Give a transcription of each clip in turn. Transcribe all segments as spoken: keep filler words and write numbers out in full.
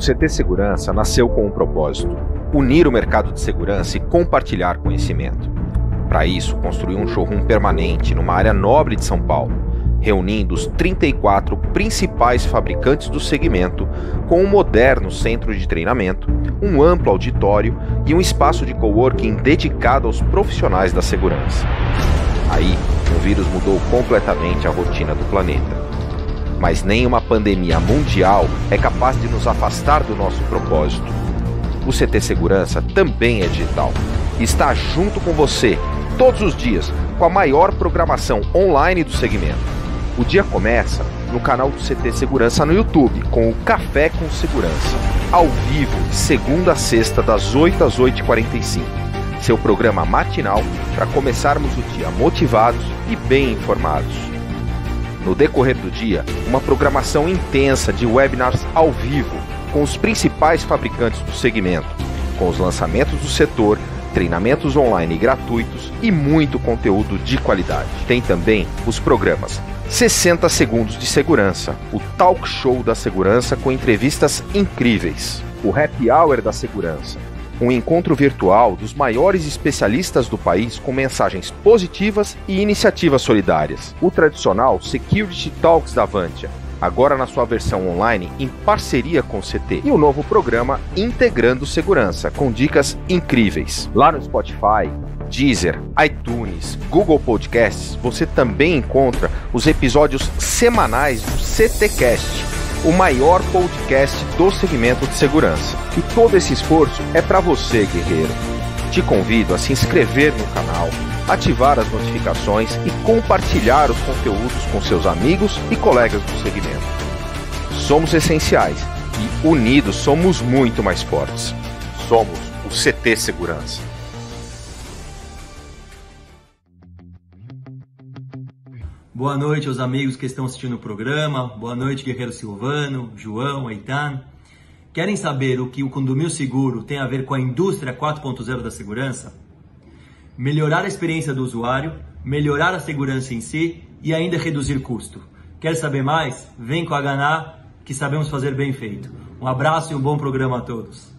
o C T Segurança nasceu com um propósito: unir o mercado de segurança e compartilhar conhecimento. Para isso, construiu um showroom permanente numa área nobre de São Paulo, reunindo os trinta e quatro principais fabricantes do segmento com um moderno centro de treinamento, um amplo auditório e um espaço de coworking dedicado aos profissionais da segurança. Aí, o vírus mudou completamente a rotina do planeta. Mas nem uma pandemia mundial é capaz de nos afastar do nosso propósito. O C T Segurança também é digital e está junto com você todos os dias com a maior programação online do segmento. O dia começa no canal do C T Segurança no YouTube, com o Café com Segurança, ao vivo, segunda a sexta, das oito às oito e quarenta e cinco. Seu programa matinal para começarmos o dia motivados e bem informados. No decorrer do dia, uma programação intensa de webinars ao vivo, com os principais fabricantes do segmento, com os lançamentos do setor, treinamentos online gratuitos e muito conteúdo de qualidade. Tem também os programas sessenta Segundos de Segurança, o Talk Show da Segurança com entrevistas incríveis, o Happy Hour da Segurança, um encontro virtual dos maiores especialistas do país com mensagens positivas e iniciativas solidárias, o tradicional Security Talks da Avantia, agora na sua versão online em parceria com o C T. E o novo programa Integrando Segurança, com dicas incríveis. Lá no Spotify, Deezer, iTunes, Google Podcasts, você também encontra os episódios semanais do CTcast, o maior podcast do segmento de segurança. E todo esse esforço é para você, guerreiro. Te convido a se inscrever no canal, ativar as notificações e compartilhar os conteúdos com seus amigos e colegas do segmento. Somos essenciais e unidos somos muito mais fortes. Somos o C T Segurança. Boa noite aos amigos que estão assistindo o programa. Boa noite, Guerreiro Silvano, João, Eitan. Querem saber o que o Condomínio Seguro tem a ver com a indústria quatro ponto zero da segurança? Melhorar a experiência do usuário, melhorar a segurança em si e ainda reduzir custo. Quer saber mais? Vem com a Gana, que sabemos fazer bem feito. Um abraço e um bom programa a todos.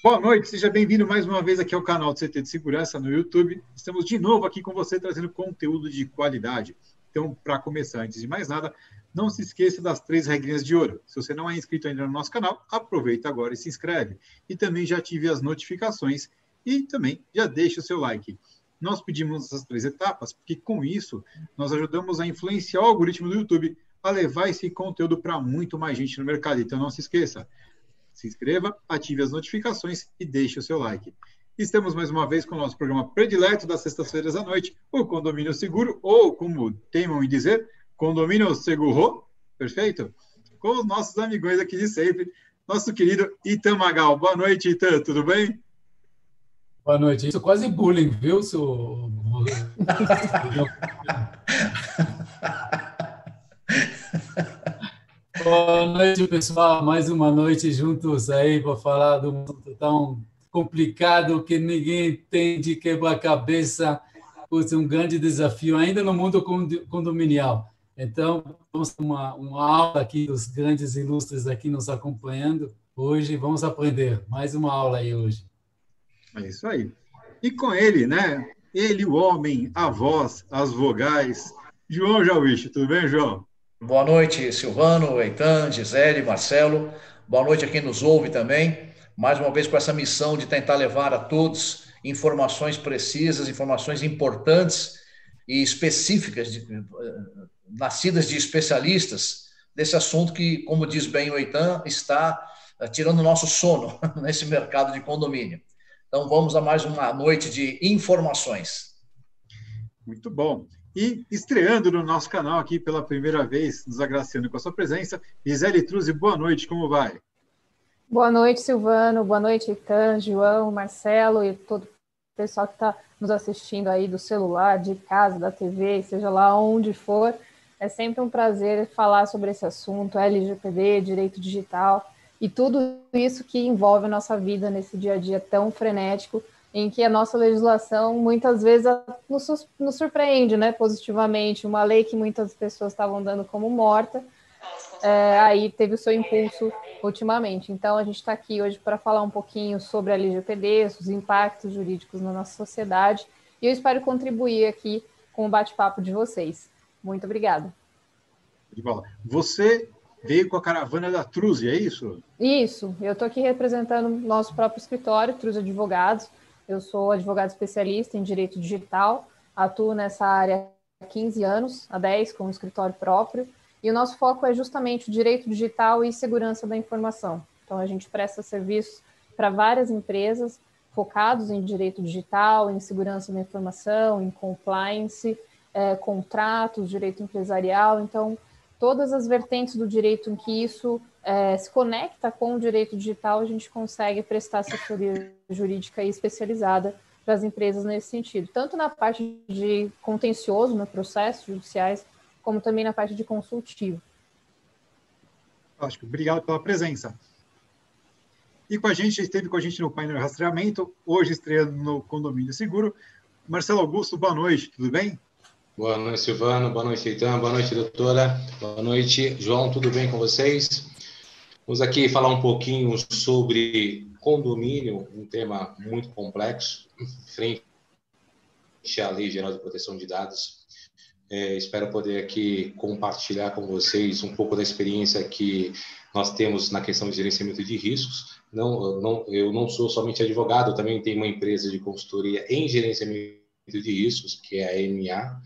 Boa noite, seja bem-vindo mais uma vez aqui ao canal do C T de Segurança no YouTube. Estamos de novo aqui com você, trazendo conteúdo de qualidade. Então, para começar, antes de mais nada, não se esqueça das três regrinhas de ouro. Se você não é inscrito ainda no nosso canal, aproveita agora e se inscreve. E também já ative as notificações e também já deixa o seu like. Nós pedimos essas três etapas porque, com isso, nós ajudamos a influenciar o algoritmo do YouTube a levar esse conteúdo para muito mais gente no mercado. Então, não se esqueça. Se inscreva, ative as notificações e deixe o seu like. Estamos mais uma vez com o nosso programa predileto das sextas-feiras à noite, o Condomínio Seguro, ou como teimam em dizer, Condomínio Seguro, perfeito? Com os nossos amigões aqui de sempre, nosso querido Eitan Magal. Boa noite, Eitan, tudo bem? Boa noite. Isso é quase bullying, viu, seu... Boa noite, pessoal. Mais uma noite juntos aí para falar de um assunto tão complicado que ninguém entende, quebra a cabeça. Putz, é um grande desafio ainda no mundo condominial. Então, vamos ter uma, uma aula aqui dos grandes ilustres aqui nos acompanhando hoje. Vamos aprender mais uma aula aí hoje. É isso aí. E com ele, né? Ele, o homem, a voz, as vogais. João Jauvich, tudo bem, João? Boa noite, Silvano, Eitan, Gisele, Marcelo. Boa noite a quem nos ouve também. Mais uma vez com essa missão de tentar levar a todos informações precisas, informações importantes e específicas de... nascidas de especialistas desse assunto que, como diz bem o Eitan, está tirando o nosso sono nesse mercado de condomínio. Então, vamos a mais uma noite de informações. Muito bom. E estreando no nosso canal aqui pela primeira vez, nos agraciando com a sua presença, Gisele Truzzi, boa noite, como vai? Boa noite, Silvano, boa noite, Eitan, João, Marcelo e todo o pessoal que está nos assistindo aí do celular, de casa, da T V, seja lá onde for. É sempre um prazer falar sobre esse assunto, L G P D, direito digital e tudo isso que envolve a nossa vida nesse dia a dia tão frenético, em que a nossa legislação muitas vezes nos, nos surpreende, né, positivamente. Uma lei que muitas pessoas estavam dando como morta, é, aí teve o seu impulso ultimamente. Então, a gente está aqui hoje para falar um pouquinho sobre a L G P D, os impactos jurídicos na nossa sociedade, e eu espero contribuir aqui com o bate-papo de vocês. Muito obrigada. De bola. Você veio com a caravana da Truzzi, é isso? Isso, eu estou aqui representando o nosso próprio escritório, Truzzi Advogados. Eu sou advogada especialista em direito digital, atuo nessa área há quinze anos, há dez com um escritório próprio, e o nosso foco é justamente o direito digital e segurança da informação. Então, a gente presta serviços para várias empresas focados em direito digital, em segurança da informação, em compliance, é, contratos, direito empresarial. Então, todas as vertentes do direito em que isso é, se conecta com o direito digital, a gente consegue prestar assessoria jurídica especializada para as empresas nesse sentido, tanto na parte de contencioso, no processos judiciais, como também na parte de consultivo. Fantástico. Obrigado pela presença. E com a gente, esteve com a gente no painel rastreamento, hoje estreando no Condomínio Seguro, Marcelo Augusto, boa noite, tudo bem? Boa noite, Silvano. Boa noite, Eitan. Boa noite, doutora. Boa noite, João. Tudo bem com vocês? Vamos aqui falar um pouquinho sobre condomínio, um tema muito complexo, frente à Lei Geral de Proteção de Dados. É, espero poder aqui compartilhar com vocês um pouco da experiência que nós temos na questão de gerenciamento de riscos. Não, não, eu não sou somente advogado, eu também tenho uma empresa de consultoria em gerenciamento de riscos, que é a M A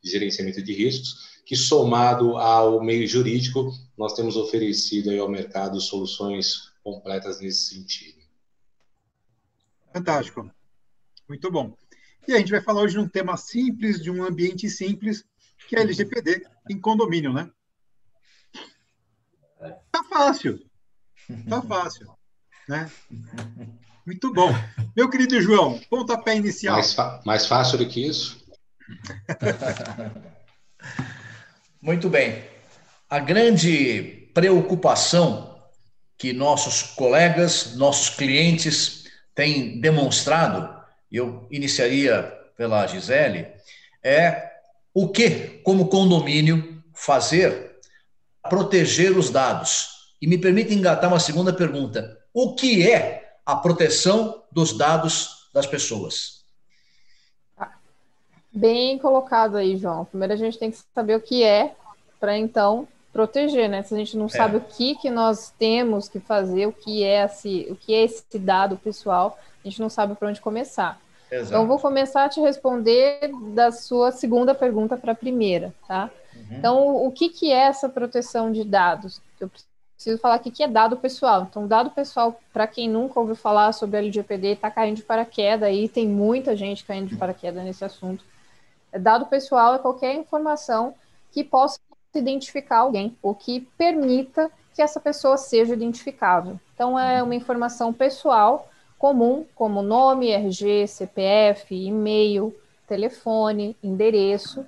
Gerenciamento de Riscos, que somado ao meio jurídico, nós temos oferecido aí ao mercado soluções completas nesse sentido. Fantástico. Muito bom. E a gente vai falar hoje de um tema simples, de um ambiente simples, que é L G P D em condomínio, né? Tá fácil. Tá fácil, né? Muito bom. Meu querido João, pontapé inicial. Mais, mais fácil do que isso. Muito bem. A grande preocupação que nossos colegas, nossos clientes têm demonstrado, e eu iniciaria pela Gisele, é o que, como condomínio, fazer para proteger os dados. E me permite engatar uma segunda pergunta. O que é a proteção dos dados das pessoas? Bem colocado aí, João. Primeiro a gente tem que saber o que é para então proteger, né? Se a gente não é. sabe o que, que nós temos que fazer, o que é esse, o que é esse dado pessoal, a gente não sabe por onde começar. Exato. Então, eu vou começar a te responder da sua segunda pergunta para a primeira, tá? Uhum. Então, o que, que é essa proteção de dados? Eu preciso Preciso falar aqui que é dado pessoal. Então, dado pessoal, para quem nunca ouviu falar sobre a L G P D, está caindo de paraquedas aí, tem muita gente caindo de paraquedas nesse assunto. Dado pessoal é qualquer informação que possa identificar alguém, ou que permita que essa pessoa seja identificável. Então, é uma informação pessoal comum, como nome, R G, C P F, e-mail, telefone, endereço,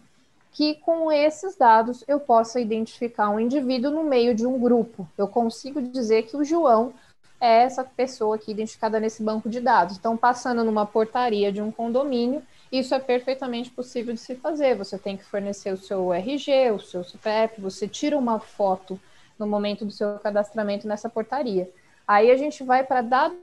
que com esses dados eu possa identificar um indivíduo no meio de um grupo. Eu consigo dizer que o João é essa pessoa aqui identificada nesse banco de dados. Então, passando numa portaria de um condomínio, isso é perfeitamente possível de se fazer. Você tem que fornecer o seu R G, o seu C P F, você tira uma foto no momento do seu cadastramento nessa portaria. Aí a gente vai para dado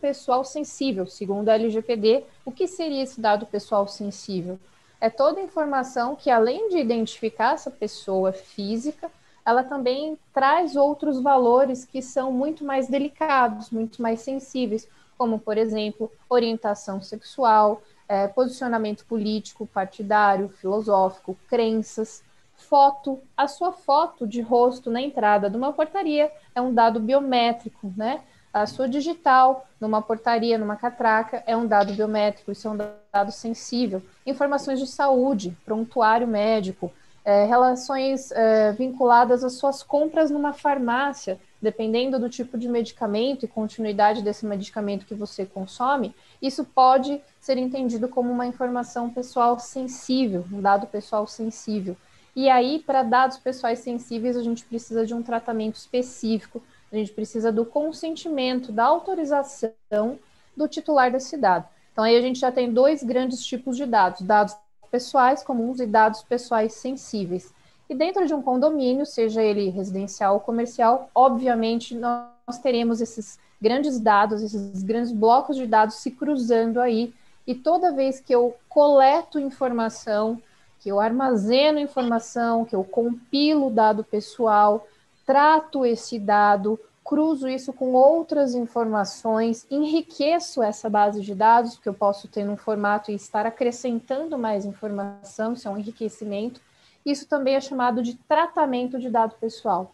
pessoal sensível. Segundo a L G P D, o que seria esse dado pessoal sensível? É toda informação que, além de identificar essa pessoa física, ela também traz outros valores que são muito mais delicados, muito mais sensíveis, como, por exemplo, orientação sexual, é, posicionamento político, partidário, filosófico, crenças, foto. A sua foto de rosto na entrada de uma portaria é um dado biométrico, né? A sua digital, numa portaria, numa catraca, é um dado biométrico, isso é um dado sensível. Informações de saúde, prontuário médico, é, relações é, vinculadas às suas compras numa farmácia, dependendo do tipo de medicamento e continuidade desse medicamento que você consome, isso pode ser entendido como uma informação pessoal sensível, um dado pessoal sensível. E aí, para dados pessoais sensíveis, a gente precisa de um tratamento específico. A gente precisa do consentimento, da autorização do titular desse dado. Então, aí a gente já tem dois grandes tipos de dados, dados pessoais comuns e dados pessoais sensíveis. E dentro de um condomínio, seja ele residencial ou comercial, obviamente nós teremos esses grandes dados, esses grandes blocos de dados se cruzando aí, e toda vez que eu coleto informação, que eu armazeno informação, que eu compilo dado pessoal, trato esse dado, cruzo isso com outras informações, enriqueço essa base de dados, que eu posso ter num formato e estar acrescentando mais informação, isso é um enriquecimento. Isso também é chamado de tratamento de dado pessoal.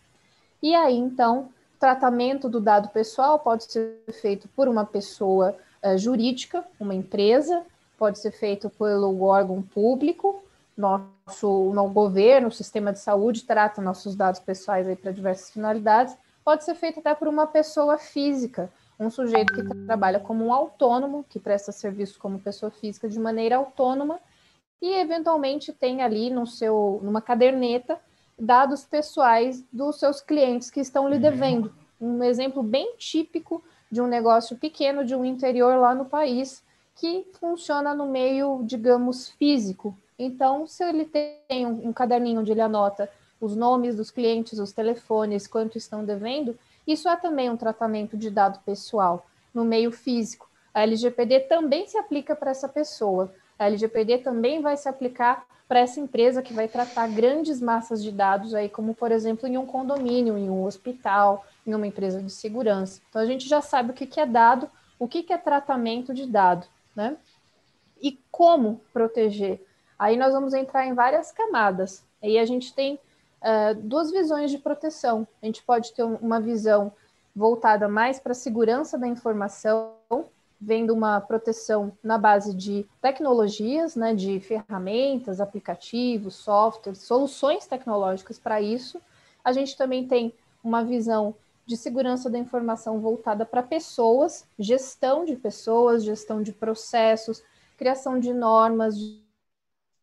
E aí, então, o tratamento do dado pessoal pode ser feito por uma pessoa uh, jurídica, uma empresa, pode ser feito pelo órgão público, nosso, no governo, o sistema de saúde trata nossos dados pessoais aí para diversas finalidades, pode ser feito até por uma pessoa física, um sujeito que trabalha como um autônomo, que presta serviço como pessoa física de maneira autônoma e, eventualmente, tem ali no seu, numa caderneta dados pessoais dos seus clientes que estão lhe devendo. Um exemplo bem típico de um negócio pequeno de um interior lá no país que funciona no meio, digamos, físico. Então, se ele tem um, um caderninho onde ele anota os nomes dos clientes, os telefones, quanto estão devendo, isso é também um tratamento de dado pessoal no meio físico. A L G P D também se aplica para essa pessoa. A L G P D também vai se aplicar para essa empresa que vai tratar grandes massas de dados, aí, como, por exemplo, em um condomínio, em um hospital, em uma empresa de segurança. Então, a gente já sabe o que é dado, o que é tratamento de dado, né? E como proteger? Aí nós vamos entrar em várias camadas. Aí a gente tem uh, duas visões de proteção. A gente pode ter uma visão voltada mais para a segurança da informação, vendo uma proteção na base de tecnologias, né, de ferramentas, aplicativos, softwares, soluções tecnológicas para isso. A gente também tem uma visão de segurança da informação voltada para pessoas, gestão de pessoas, gestão de processos, criação de normas de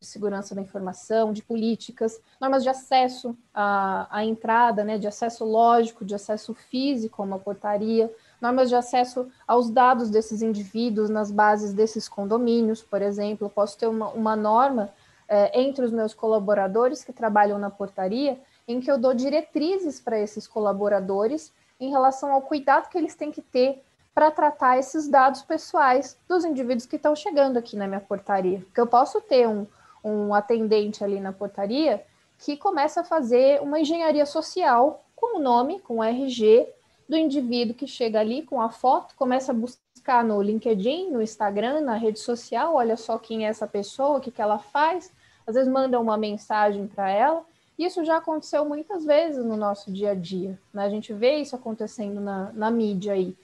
segurança da informação, de políticas, normas de acesso à, à entrada, né, de acesso lógico, de acesso físico a uma portaria, normas de acesso aos dados desses indivíduos nas bases desses condomínios, por exemplo. Eu posso ter uma, uma norma eh, entre os meus colaboradores que trabalham na portaria, em que eu dou diretrizes para esses colaboradores em relação ao cuidado que eles têm que ter para tratar esses dados pessoais dos indivíduos que estão chegando aqui na minha portaria. Porque eu posso ter um, um atendente ali na portaria que começa a fazer uma engenharia social com o nome, com o R G, do indivíduo que chega ali com a foto, começa a buscar no LinkedIn, no Instagram, na rede social, olha só quem é essa pessoa, o que, que ela faz, às vezes manda uma mensagem para ela. Isso já aconteceu muitas vezes no nosso dia a dia, né? A gente vê isso acontecendo na, na mídia aí.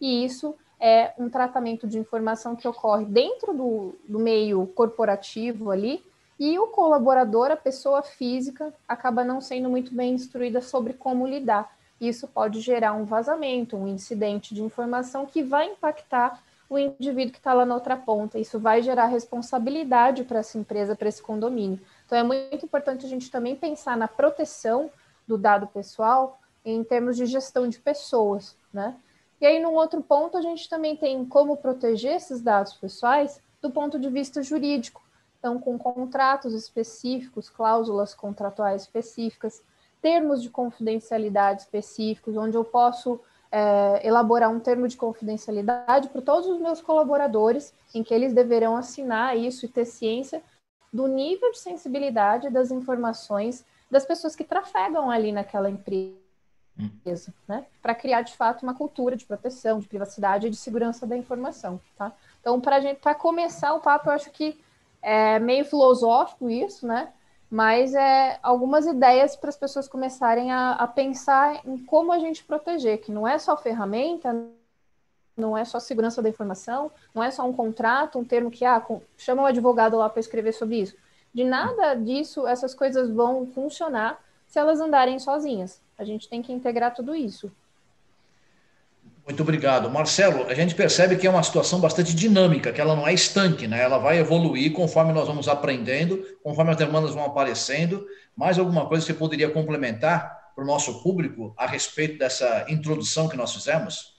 E isso é um tratamento de informação que ocorre dentro do, do meio corporativo ali, e o colaborador, a pessoa física, acaba não sendo muito bem instruída sobre como lidar. Isso pode gerar um vazamento, um incidente de informação que vai impactar o indivíduo que está lá na outra ponta. Isso vai gerar responsabilidade para essa empresa, para esse condomínio. Então, é muito importante a gente também pensar na proteção do dado pessoal em termos de gestão de pessoas, né? E aí, num outro ponto, a gente também tem como proteger esses dados pessoais do ponto de vista jurídico. Então, com contratos específicos, cláusulas contratuais específicas, termos de confidencialidade específicos, onde eu posso é, elaborar um termo de confidencialidade para todos os meus colaboradores, em que eles deverão assinar isso e ter ciência do nível de sensibilidade das informações das pessoas que trafegam ali naquela empresa, né? Para criar, de fato, uma cultura de proteção, de privacidade e de segurança da informação, tá? Então, para gente, para começar o papo, eu acho que é meio filosófico isso, né? Mas é algumas ideias para as pessoas começarem a, a pensar em como a gente proteger, que não é só ferramenta, não é só segurança da informação, não é só um contrato, um termo que ah, com, chama um advogado lá para escrever sobre isso. De nada disso, essas coisas vão funcionar se elas andarem sozinhas. A gente tem que integrar tudo isso. Muito obrigado. Marcelo, a gente percebe que é uma situação bastante dinâmica, que ela não é estanque, né? Ela vai evoluir conforme nós vamos aprendendo, conforme as demandas vão aparecendo. Mais alguma coisa que você poderia complementar para o nosso público a respeito dessa introdução que nós fizemos?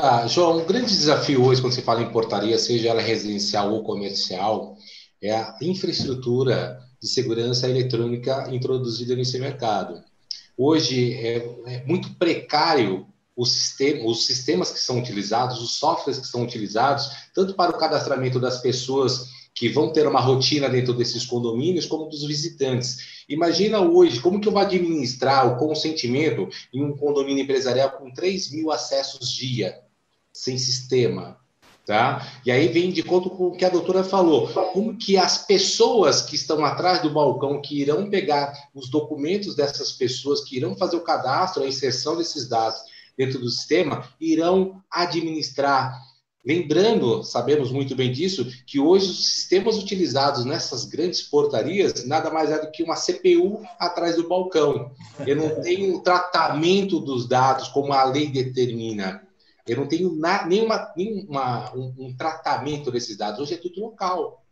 Tá, João, um grande desafio hoje, quando se fala em portaria, seja ela residencial ou comercial, é a infraestrutura de segurança eletrônica introduzida nesse mercado. Hoje é muito precário o sistema, os sistemas que são utilizados, os softwares que são utilizados, tanto para o cadastramento das pessoas que vão ter uma rotina dentro desses condomínios, como dos visitantes. Imagina hoje como que eu vou administrar o consentimento em um condomínio empresarial com três mil acessos dia, sem sistema, tá? E aí vem de conta com o que a doutora falou, como que as pessoas que estão atrás do balcão, que irão pegar os documentos dessas pessoas, que irão fazer o cadastro, a inserção desses dados dentro do sistema, irão administrar. Lembrando, sabemos muito bem disso, que hoje os sistemas utilizados nessas grandes portarias nada mais é do que uma C P U atrás do balcão. Eu não tenho um tratamento dos dados como a lei determina. Eu não tenho na, nenhuma, nenhuma, um, um tratamento desses dados. Hoje é tudo local.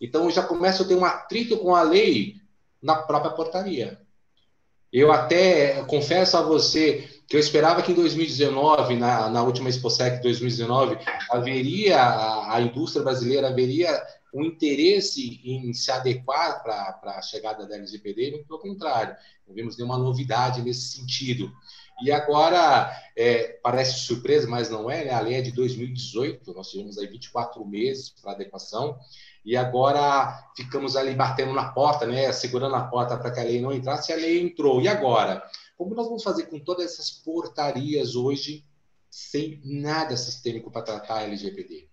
Então, eu já começo a ter um atrito com a lei na própria portaria. Eu até confesso a você que eu esperava que em dois mil e dezenove, na, na última ExpoSec dois mil e dezenove, haveria, a, a indústria brasileira haveria um interesse em se adequar para a chegada da L G P D, mas pelo contrário, não vimos nenhuma novidade nesse sentido. E agora, é, parece surpresa, mas não é, né? A lei é de dois mil e dezoito, nós tivemos aí vinte e quatro meses para adequação, e agora ficamos ali batendo na porta, né? Segurando a porta para que a lei não entrasse, e a lei entrou. E agora? Como nós vamos fazer com todas essas portarias hoje sem nada sistêmico para tratar a L G P D?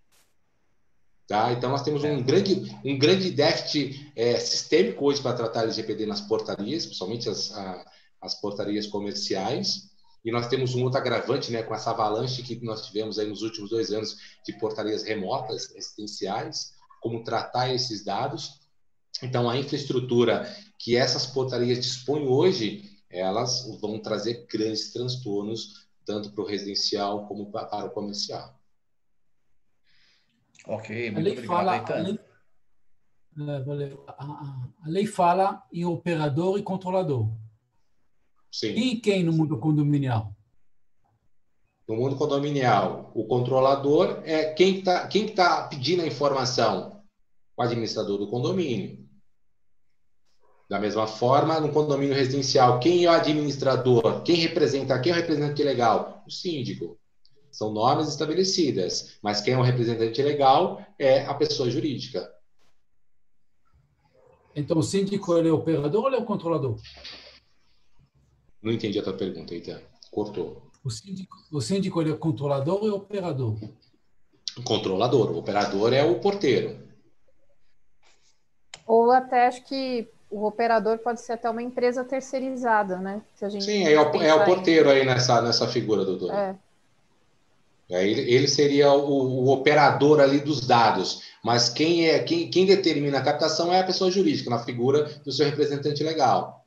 Tá? Então, nós temos um grande, um grande déficit é, sistêmico hoje para tratar a L G P D nas portarias, principalmente as, a, as portarias comerciais. E nós temos um outro agravante, né, com essa avalanche que nós tivemos aí nos últimos dois anos de portarias remotas, residenciais, como tratar esses dados. Então, a infraestrutura que essas portarias dispõem hoje, elas vão trazer grandes transtornos, tanto para o residencial como para o comercial. Ok, muito obrigado, Eitan. A lei fala em operador e controlador. Sim. E quem no mundo condominial? No mundo condominial, o controlador é quem está quem tá pedindo a informação? O administrador do condomínio. Da mesma forma, no condomínio residencial, quem é o administrador? Quem representa? Quem é o representante legal? O síndico. São normas estabelecidas, mas quem é o representante legal é a pessoa jurídica. Então, o síndico, ele é o operador ou ele é o controlador? Não entendi a tua pergunta, Eitan. Cortou. O síndico, o síndico, ele é o controlador ou é o operador? O controlador. O operador é o porteiro. Ou até, acho que... o operador pode ser até uma empresa terceirizada, né? Se a gente Sim, é o, é o porteiro aí nessa, nessa figura, doutor. É. É, ele, ele seria o, o operador ali dos dados, mas quem, é, quem, quem determina a captação é a pessoa jurídica, na figura do seu representante legal.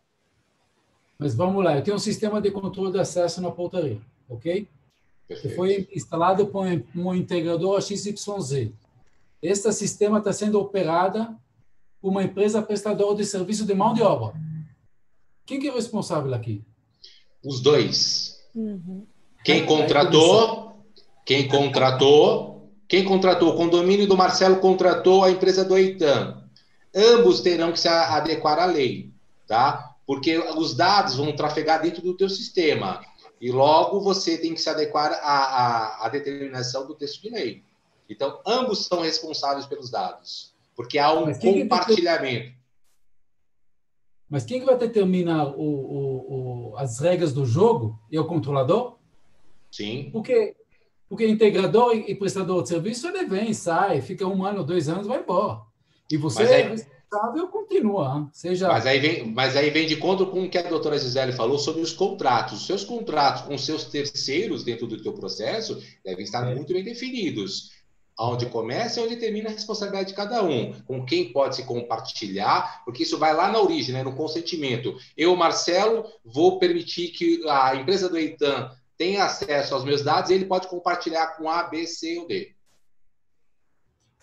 Mas vamos lá, eu tenho um sistema de controle de acesso na portaria, ok? Perfeito. Que foi instalado por um integrador X Y Z. Este sistema está sendo operado uma empresa prestadora de serviço de mão de obra. Quem que é o responsável aqui? Os dois. Uhum. Quem contratou, quem contratou, quem contratou o condomínio do Marcelo contratou a empresa do Eitan. Ambos terão que se adequar à lei, tá? Porque os dados vão trafegar dentro do teu sistema e logo você tem que se adequar à, à, à determinação do texto de lei. Então, ambos são responsáveis pelos dados. Porque há um mas compartilhamento. Que... Mas quem vai determinar o, o, o, as regras do jogo é o controlador? Sim. Porque, porque integrador e prestador de serviço, ele vem, sai, fica um ano, dois anos, vai embora. E você aí, é responsável, continua. Seja... Mas, aí vem, mas aí vem de conta com o que a doutora Gisele falou sobre os contratos. Os seus contratos com seus terceiros dentro do teu processo devem estar é. muito bem definidos. Onde começa e onde termina a responsabilidade de cada um, com quem pode se compartilhar, porque isso vai lá na origem, né, no consentimento. Eu, Marcelo, vou permitir que a empresa do Eitan tenha acesso aos meus dados e ele pode compartilhar com A, B, C ou D.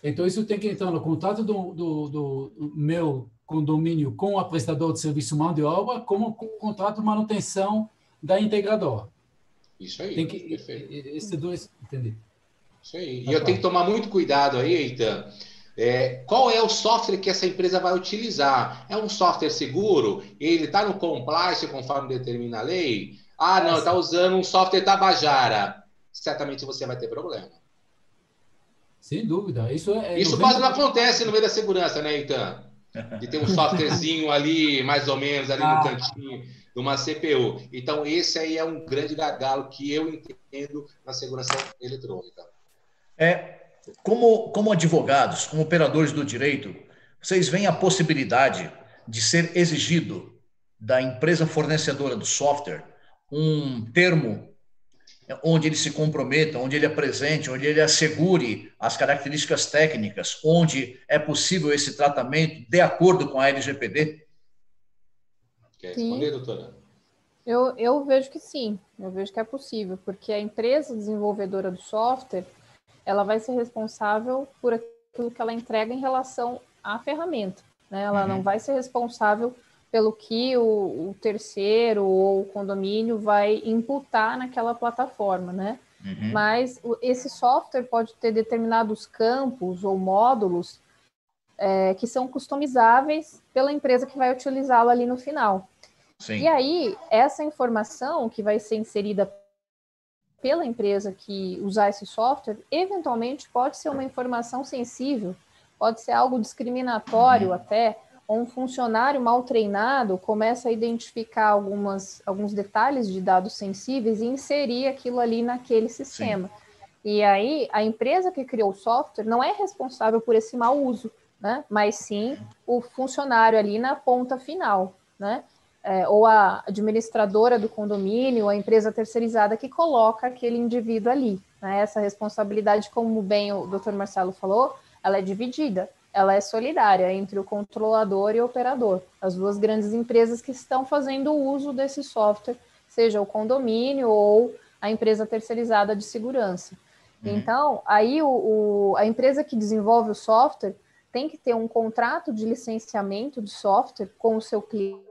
Então, isso tem que entrar no contrato do, do, do meu condomínio com a prestadora de serviço mão de obra, como com o contrato de manutenção da integradora. Isso aí. Tem que, perfeito. Esse dois, entendi. Isso aí. Tá, e eu tenho que tomar muito cuidado aí, Eitan. É, qual é o software que essa empresa vai utilizar? É um software seguro? Ele está no compliance, conforme determina a lei? Ah, não, está usando um software Tabajara. Certamente você vai ter problema. Sem dúvida. Isso, é Isso quase não acontece no meio da segurança, né, Eitan? De ter um softwarezinho ali, mais ou menos, ali ah. no cantinho, numa C P U. Então, esse aí é um grande gargalo que eu entendo na segurança eletrônica. É... Como, como advogados, como operadores do direito, vocês veem a possibilidade de ser exigido da empresa fornecedora do software um termo onde ele se comprometa, onde ele apresente, onde ele assegure as características técnicas, onde é possível esse tratamento de acordo com a L G P D? Quer responder, doutora? Eu, eu vejo que sim, eu vejo que é possível, porque a empresa desenvolvedora do software... ela vai ser responsável por aquilo que ela entrega em relação à ferramenta, né? Ela uhum. não vai ser responsável pelo que o, o terceiro ou o condomínio vai imputar naquela plataforma, né? Uhum. Mas o, esse software pode ter determinados campos ou módulos é, que são customizáveis pela empresa que vai utilizá-lo ali no final. Sim. E aí, essa informação que vai ser inserida pela empresa que usar esse software, eventualmente pode ser uma informação sensível, pode ser algo discriminatório uhum. até, ou um funcionário mal treinado começa a identificar algumas, alguns detalhes de dados sensíveis e inserir aquilo ali naquele sistema. Sim. E aí, a empresa que criou o software não é responsável por esse mau uso, né? Mas sim o funcionário ali na ponta final, né? É, ou a administradora do condomínio, ou a empresa terceirizada que coloca aquele indivíduo ali, né? Essa responsabilidade, como bem o doutor Marcelo falou, ela é dividida, ela é solidária entre o controlador e o operador, as duas grandes empresas que estão fazendo o uso desse software, seja o condomínio ou a empresa terceirizada de segurança. Uhum. Então, aí o, o, a empresa que desenvolve o software tem que ter um contrato de licenciamento de software com o seu cliente,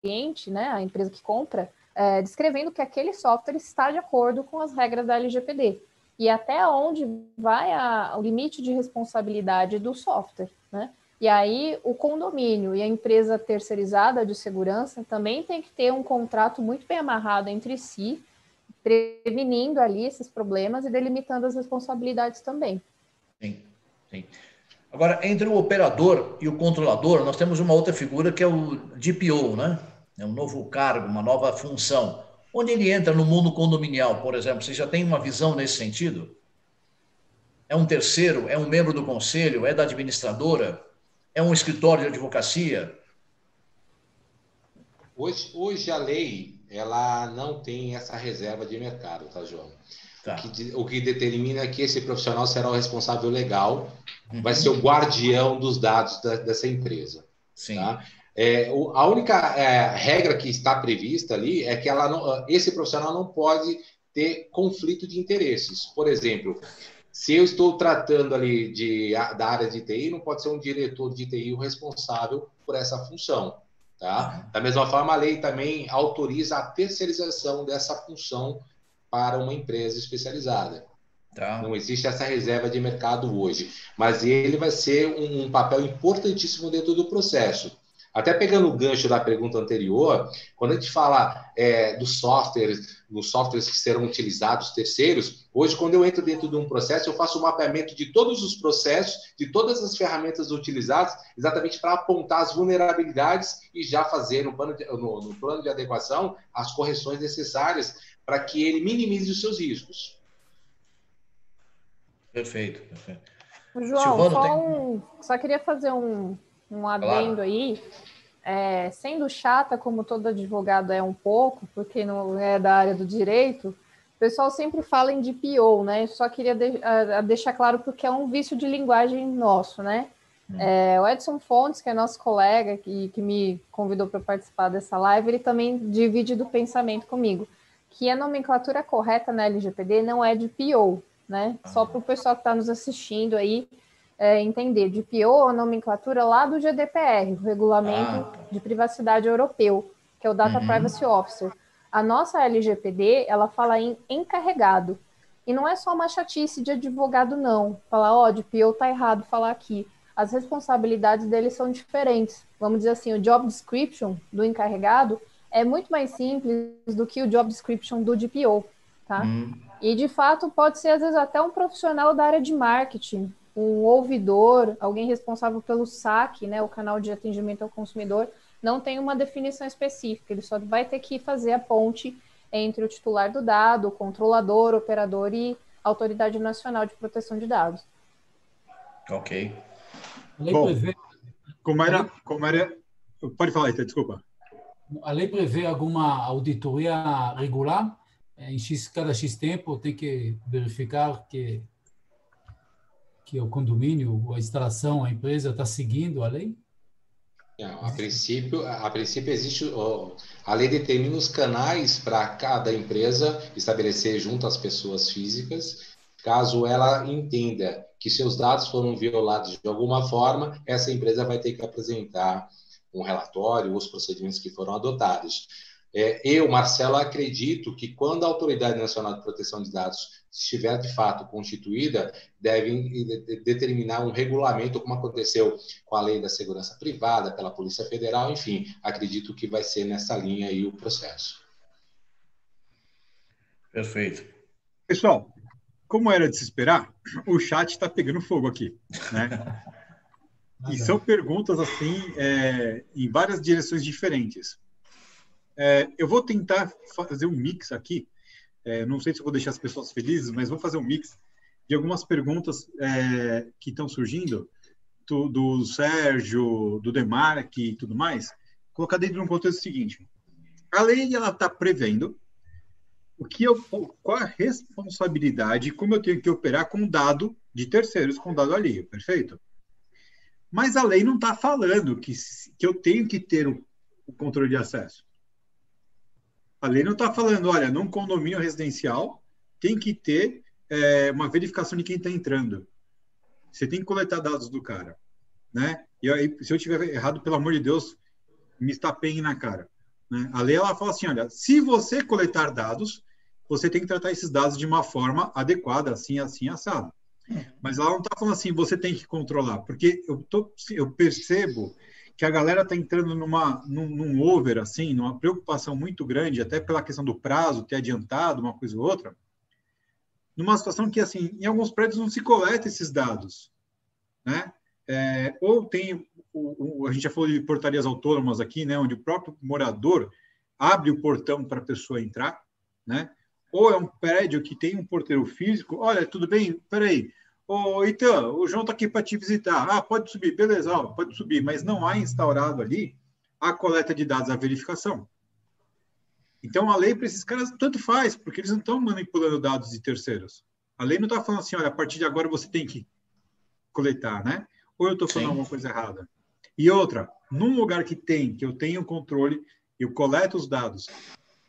cliente, né, a empresa que compra, é, descrevendo que aquele software está de acordo com as regras da L G P D e até onde vai a, o limite de responsabilidade do software, né? E aí o condomínio e a empresa terceirizada de segurança também tem que ter um contrato muito bem amarrado entre si, prevenindo ali esses problemas e delimitando as responsabilidades também. Sim, sim. Agora, entre o operador e o controlador, nós temos uma outra figura que é o D P O, né? É um novo cargo, uma nova função. Onde ele entra no mundo condominial, por exemplo? Você já tem uma visão nesse sentido? É um terceiro? É um membro do conselho? É da administradora? É um escritório de advocacia? Hoje, hoje a lei, ela não tem essa reserva de mercado, tá, João? Tá. Que, o que determina que esse profissional será o responsável legal, uhum. vai ser o guardião dos dados da, dessa empresa. Sim. Tá? É, o, a única é, regra que está prevista ali é que ela não, esse profissional não pode ter conflito de interesses. Por exemplo, se eu estou tratando ali de, da área de T I, não pode ser um diretor de T I o responsável por essa função. Tá? Uhum. Da mesma forma, a lei também autoriza a terceirização dessa função para uma empresa especializada. Tá. Não existe essa reserva de mercado hoje, mas ele vai ser um, um papel importantíssimo dentro do processo. Até pegando o gancho da pergunta anterior, quando a gente fala é, dos softwares, dos softwares que serão utilizados terceiros, hoje, quando eu entro dentro de um processo, eu faço um mapeamento de todos os processos, de todas as ferramentas utilizadas, exatamente para apontar as vulnerabilidades e já fazer no plano de, no, no plano de adequação as correções necessárias para que ele minimize os seus riscos. Perfeito, perfeito. João, só, tem... um, só queria fazer um, um adendo claro. aí, é, sendo chata como todo advogado é um pouco, porque não é da área do direito, o pessoal sempre fala em D P O, né? Eu só queria de, a, a deixar claro porque é um vício de linguagem nosso, né? Hum. É, o Edson Fontes, que é nosso colega, que, que me convidou para participar dessa live, ele também divide do pensamento comigo, que a nomenclatura correta na L G P D não é D P O, né? Só para o pessoal que está nos assistindo aí é, entender. D P O é a nomenclatura lá do G D P R, o Regulamento ah. de Privacidade Europeu, que é o Data uhum. Privacy Officer. A nossa L G P D, ela fala em encarregado. E não é só uma chatice de advogado, não. Falar, ó, de P O tá errado falar aqui. As responsabilidades deles são diferentes. Vamos dizer assim, o job description do encarregado é muito mais simples do que o job description do D P O, tá? Hum. E, de fato, pode ser, às vezes, até um profissional da área de marketing, um ouvidor, alguém responsável pelo S A C, né, o canal de atendimento ao consumidor, não tem uma definição específica, ele só vai ter que fazer a ponte entre o titular do dado, o controlador, o operador e a Autoridade Nacional de Proteção de Dados. Ok. Bom, a lei prevê... como era, como era... Pode falar, Eitan, desculpa. A lei prevê alguma auditoria regular? Em X, cada X tempo tem que verificar que, que o condomínio, a instalação, a empresa está seguindo a lei? Não, a princípio, a princípio existe, oh, a lei determina os canais para cada empresa estabelecer junto às pessoas físicas, caso ela entenda que seus dados foram violados de alguma forma, essa empresa vai ter que apresentar um relatório, os procedimentos que foram adotados. É, eu, Marcelo, acredito que quando a Autoridade Nacional de Proteção de Dados estiver de fato constituída, devem determinar um regulamento, como aconteceu com a Lei da Segurança Privada, pela Polícia Federal, enfim, acredito que vai ser nessa linha aí o processo. Perfeito. Pessoal, como era de se esperar, o chat está pegando fogo aqui, né? E são perguntas assim, é, em várias direções diferentes. É, eu vou tentar fazer um mix aqui, é, não sei se eu vou deixar as pessoas felizes, mas vou fazer um mix de algumas perguntas é, que estão surgindo, do, do Sérgio, do Demarque e tudo mais, colocar dentro de um contexto seguinte. A lei está prevendo o que eu, qual a responsabilidade, como eu tenho que operar com dado de terceiros, com dado alheio, perfeito? Mas a lei não está falando que, que eu tenho que ter o, o controle de acesso. A lei não está falando, olha, num condomínio residencial tem que ter é, uma verificação de quem está entrando. Você tem que coletar dados do cara, né? E aí, se eu tiver errado, pelo amor de Deus, me estapeiem na cara, né? A lei, ela fala assim, olha, se você coletar dados, você tem que tratar esses dados de uma forma adequada, assim, assim, assado. Mas ela não está falando assim, você tem que controlar, porque eu, tô, eu percebo... que a galera está entrando numa, num, num over, assim, numa preocupação muito grande, até pela questão do prazo, ter adiantado uma coisa ou outra, numa situação que, assim, em alguns prédios não se coleta esses dados, né? É, ou tem, o, o, a gente já falou de portarias autônomas aqui, né, onde o próprio morador abre o portão para a pessoa entrar, né? Ou é um prédio que tem um porteiro físico, olha, tudo bem, peraí, Ô, Eitan, o João está aqui para te visitar. Ah, pode subir, beleza, ó, pode subir. Mas não há instaurado ali a coleta de dados, a verificação. Então, a lei para esses caras tanto faz, porque eles não estão manipulando dados de terceiros. A lei não está falando assim, olha, a partir de agora você tem que coletar, né? Ou eu estou falando Sim. alguma coisa errada. E outra, num lugar que tem, que eu tenho controle, eu coleto os dados.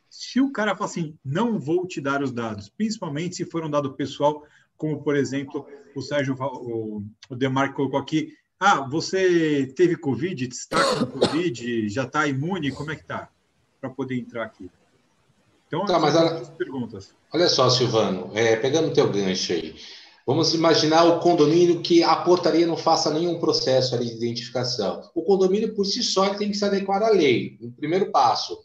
Se o cara fala assim, não vou te dar os dados, principalmente se for um dado pessoal... como, por exemplo, o Sérgio, o, o Demarco colocou aqui, ah, você teve Covid, está com Covid, já está imune, como é que está? Para poder entrar aqui. Então, tá, mas olha, perguntas. Olha só, Silvano, é, pegando o teu gancho aí, vamos imaginar o condomínio que a portaria não faça nenhum processo ali de identificação. O condomínio, por si só, tem que se adequar à lei. O primeiro passo,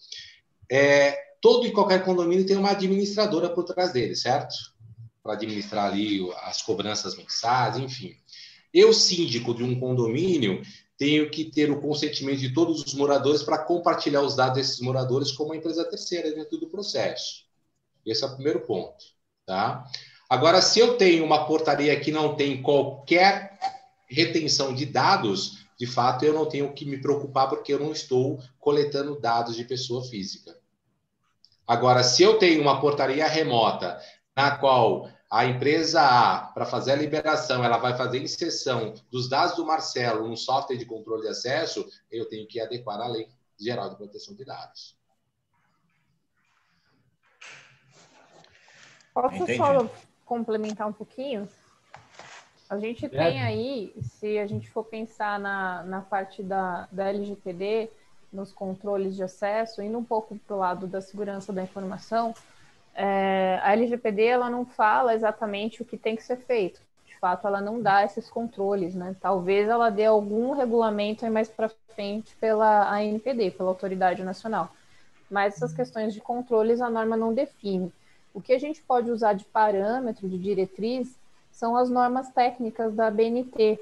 é, todo e qualquer condomínio tem uma administradora por trás dele, certo? Para administrar ali as cobranças mensais, enfim. Eu, síndico de um condomínio, tenho que ter o consentimento de todos os moradores para compartilhar os dados desses moradores com uma empresa terceira dentro do processo. Esse é o primeiro ponto, tá? Agora, se eu tenho uma portaria que não tem qualquer retenção de dados, de fato, eu não tenho que me preocupar porque eu não estou coletando dados de pessoa física. Agora, se eu tenho uma portaria remota na qual a empresa A, para fazer a liberação, ela vai fazer inserção dos dados do Marcelo no software de controle de acesso, eu tenho que adequar a Lei Geral de Proteção de Dados. Posso Entendi. Só complementar um pouquinho? A gente tem aí, se a gente for pensar na, na parte da, da L G P D, nos controles de acesso, indo um pouco para o lado da segurança da informação, é, a L G P D ela não fala exatamente o que tem que ser feito. De fato, ela não dá esses controles, né? Talvez ela dê algum regulamento aí mais para frente pela A N P D, pela Autoridade Nacional. Mas essas questões de controles a norma não define. O que a gente pode usar de parâmetro, de diretriz, são as normas técnicas da A B N T,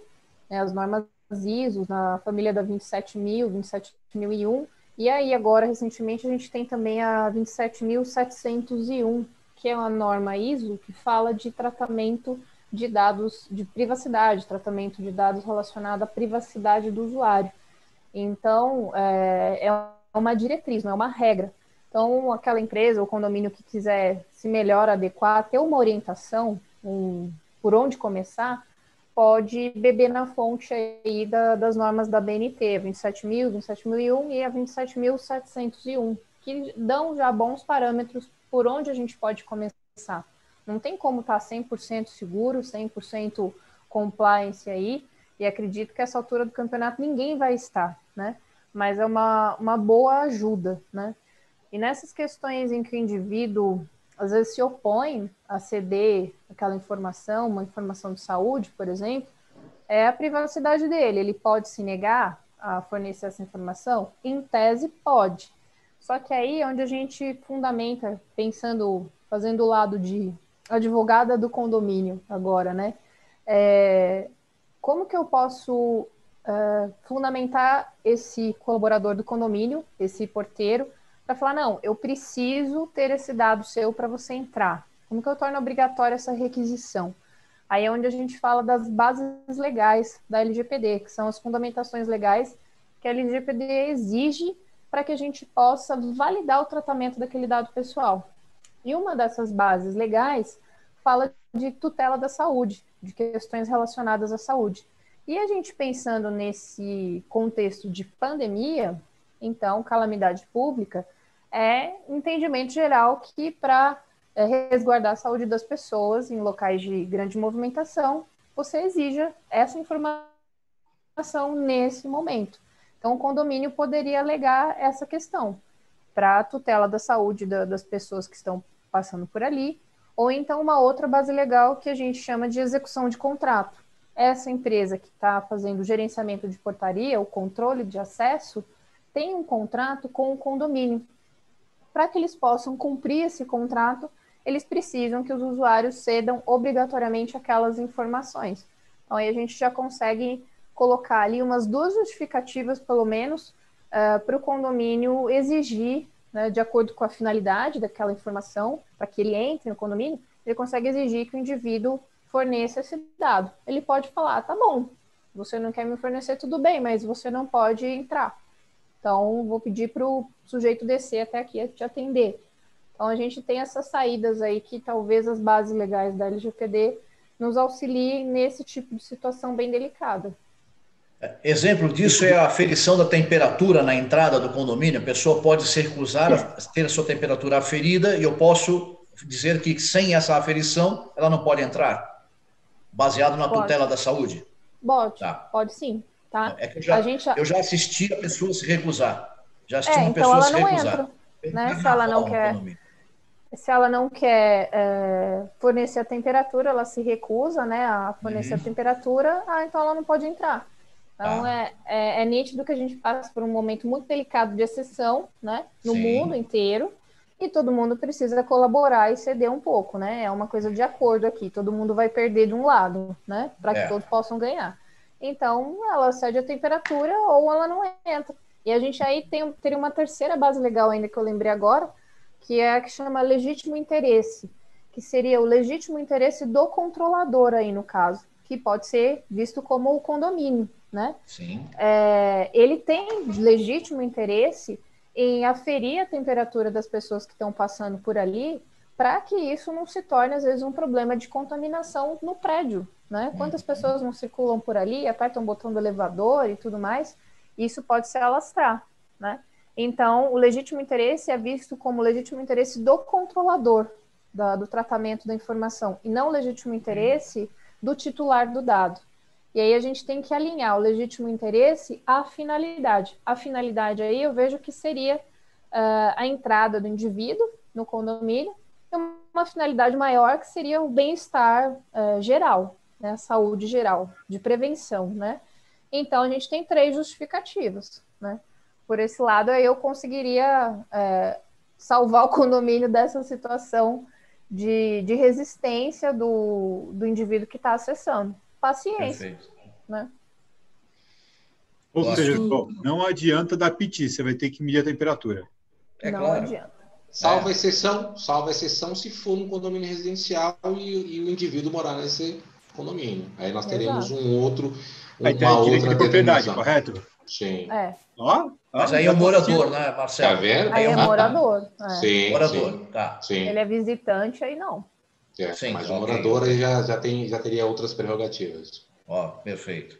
né? As normas I S O, na família da vinte e sete mil, vinte e sete mil e um, e aí agora, recentemente, a gente tem também a vinte e sete mil setecentos e um, que é uma norma I S O que fala de tratamento de dados de privacidade, tratamento de dados relacionado à privacidade do usuário. Então, é, é uma diretriz, não é uma regra. Então, aquela empresa ou condomínio que quiser se melhor adequar, ter uma orientação, um, por onde começar, pode beber na fonte aí da, das normas da A B N T, a vinte e sete mil, vinte e sete mil e um e a vinte e sete mil setecentos e um, que dão já bons parâmetros por onde a gente pode começar. Não tem como estar cem por cento seguro, cem por cento compliance aí, e acredito que essa altura do campeonato ninguém vai estar, né? Mas é uma, uma boa ajuda, né? E nessas questões em que o indivíduo, às vezes, se opõe a ceder aquela informação, uma informação de saúde, por exemplo, é a privacidade dele. Ele pode se negar a fornecer essa informação? Em tese, pode. Só que aí é onde a gente fundamenta, pensando, fazendo o lado de advogada do condomínio agora, né? É, como que eu posso uh, fundamentar esse colaborador do condomínio, esse porteiro, para falar, não, eu preciso ter esse dado seu para você entrar. Como que eu torno obrigatória essa requisição? Aí é onde a gente fala das bases legais da L G P D, que são as fundamentações legais que a L G P D exige para que a gente possa validar o tratamento daquele dado pessoal. E uma dessas bases legais fala de tutela da saúde, de questões relacionadas à saúde. E a gente pensando nesse contexto de pandemia, então, calamidade pública é entendimento geral que para resguardar a saúde das pessoas em locais de grande movimentação, você exija essa informação nesse momento. Então, o condomínio poderia alegar essa questão para a tutela da saúde da, das pessoas que estão passando por ali, ou então uma outra base legal que a gente chama de execução de contrato. Essa empresa que está fazendo o gerenciamento de portaria, o controle de acesso, tem um contrato com o condomínio. Para que eles possam cumprir esse contrato, eles precisam que os usuários cedam obrigatoriamente aquelas informações. Então, aí a gente já consegue colocar ali umas duas justificativas, pelo menos, uh, para o condomínio exigir, né, de acordo com a finalidade daquela informação, para que ele entre no condomínio, ele consegue exigir que o indivíduo forneça esse dado. Ele pode falar, tá bom, você não quer me fornecer, tudo bem, mas você não pode entrar. Então, vou pedir para o sujeito descer até aqui te atender. Então, a gente tem essas saídas aí que talvez as bases legais da L G P D nos auxiliem nesse tipo de situação bem delicada. Exemplo disso é a aferição da temperatura na entrada do condomínio. A pessoa pode circuncidar, ter a sua temperatura aferida e eu posso dizer que sem essa aferição ela não pode entrar, baseado na pode. tutela da saúde. Pode, tá. Pode sim. Tá? É que eu, já, a gente... eu já assisti a pessoa se recusar. Já assisti é, uma então pessoa ela se não recusar. Entra, né? Se ela não quer, se ela não quer é, fornecer a temperatura, ela se recusa, né, a fornecer uhum. a temperatura, ah, então ela não pode entrar. Então, ah. é, é, é nítido que a gente passa por um momento muito delicado de exceção, né, no Sim. mundo inteiro, e todo mundo precisa colaborar e ceder um pouco, né? É uma coisa de acordo aqui, todo mundo vai perder de um lado, né, para que é. todos possam ganhar. Então, ela cede a temperatura ou ela não entra. E a gente aí tem, tem uma terceira base legal ainda que eu lembrei agora, que é a que chama legítimo interesse, que seria o legítimo interesse do controlador aí no caso, que pode ser visto como o condomínio, né? Sim. É, ele tem legítimo interesse em aferir a temperatura das pessoas que estão passando por ali, para que isso não se torne, às vezes, um problema de contaminação no prédio, né? Quantas pessoas não circulam por ali, apertam o botão do elevador e tudo mais, isso pode se alastrar, né? Então, o legítimo interesse é visto como legítimo interesse do controlador da, do tratamento da informação, e não legítimo interesse do titular do dado. E aí a gente tem que alinhar o legítimo interesse à finalidade. A finalidade aí eu vejo que seria uh, a entrada do indivíduo no condomínio e uma finalidade maior que seria o bem-estar uh, geral, né? Saúde geral, de prevenção, né? Então a gente tem três justificativos, né? Por esse lado aí eu conseguiria uh, salvar o condomínio dessa situação de, de resistência do, do indivíduo que está acessando. Paciência, perfeito, né? Ou eu seja, bom, não adianta dar piti, você vai ter que medir a temperatura. É, não claro. Adianta. Salva é. exceção, salva exceção se for um condomínio residencial e, e o indivíduo morar nesse condomínio. Aí nós teremos exato. um outro, uma aí tem outra de propriedade, correto? Sim. É. Ó, ó, mas aí é o morador, né, Marcelo? Tá vendo? Aí é ah, morador. Tá. É. Sim, morador, sim. Tá. Sim. Ele é visitante, aí não. É, sim, mas o okay. morador já, já, tem, já teria outras prerrogativas. Ó, perfeito.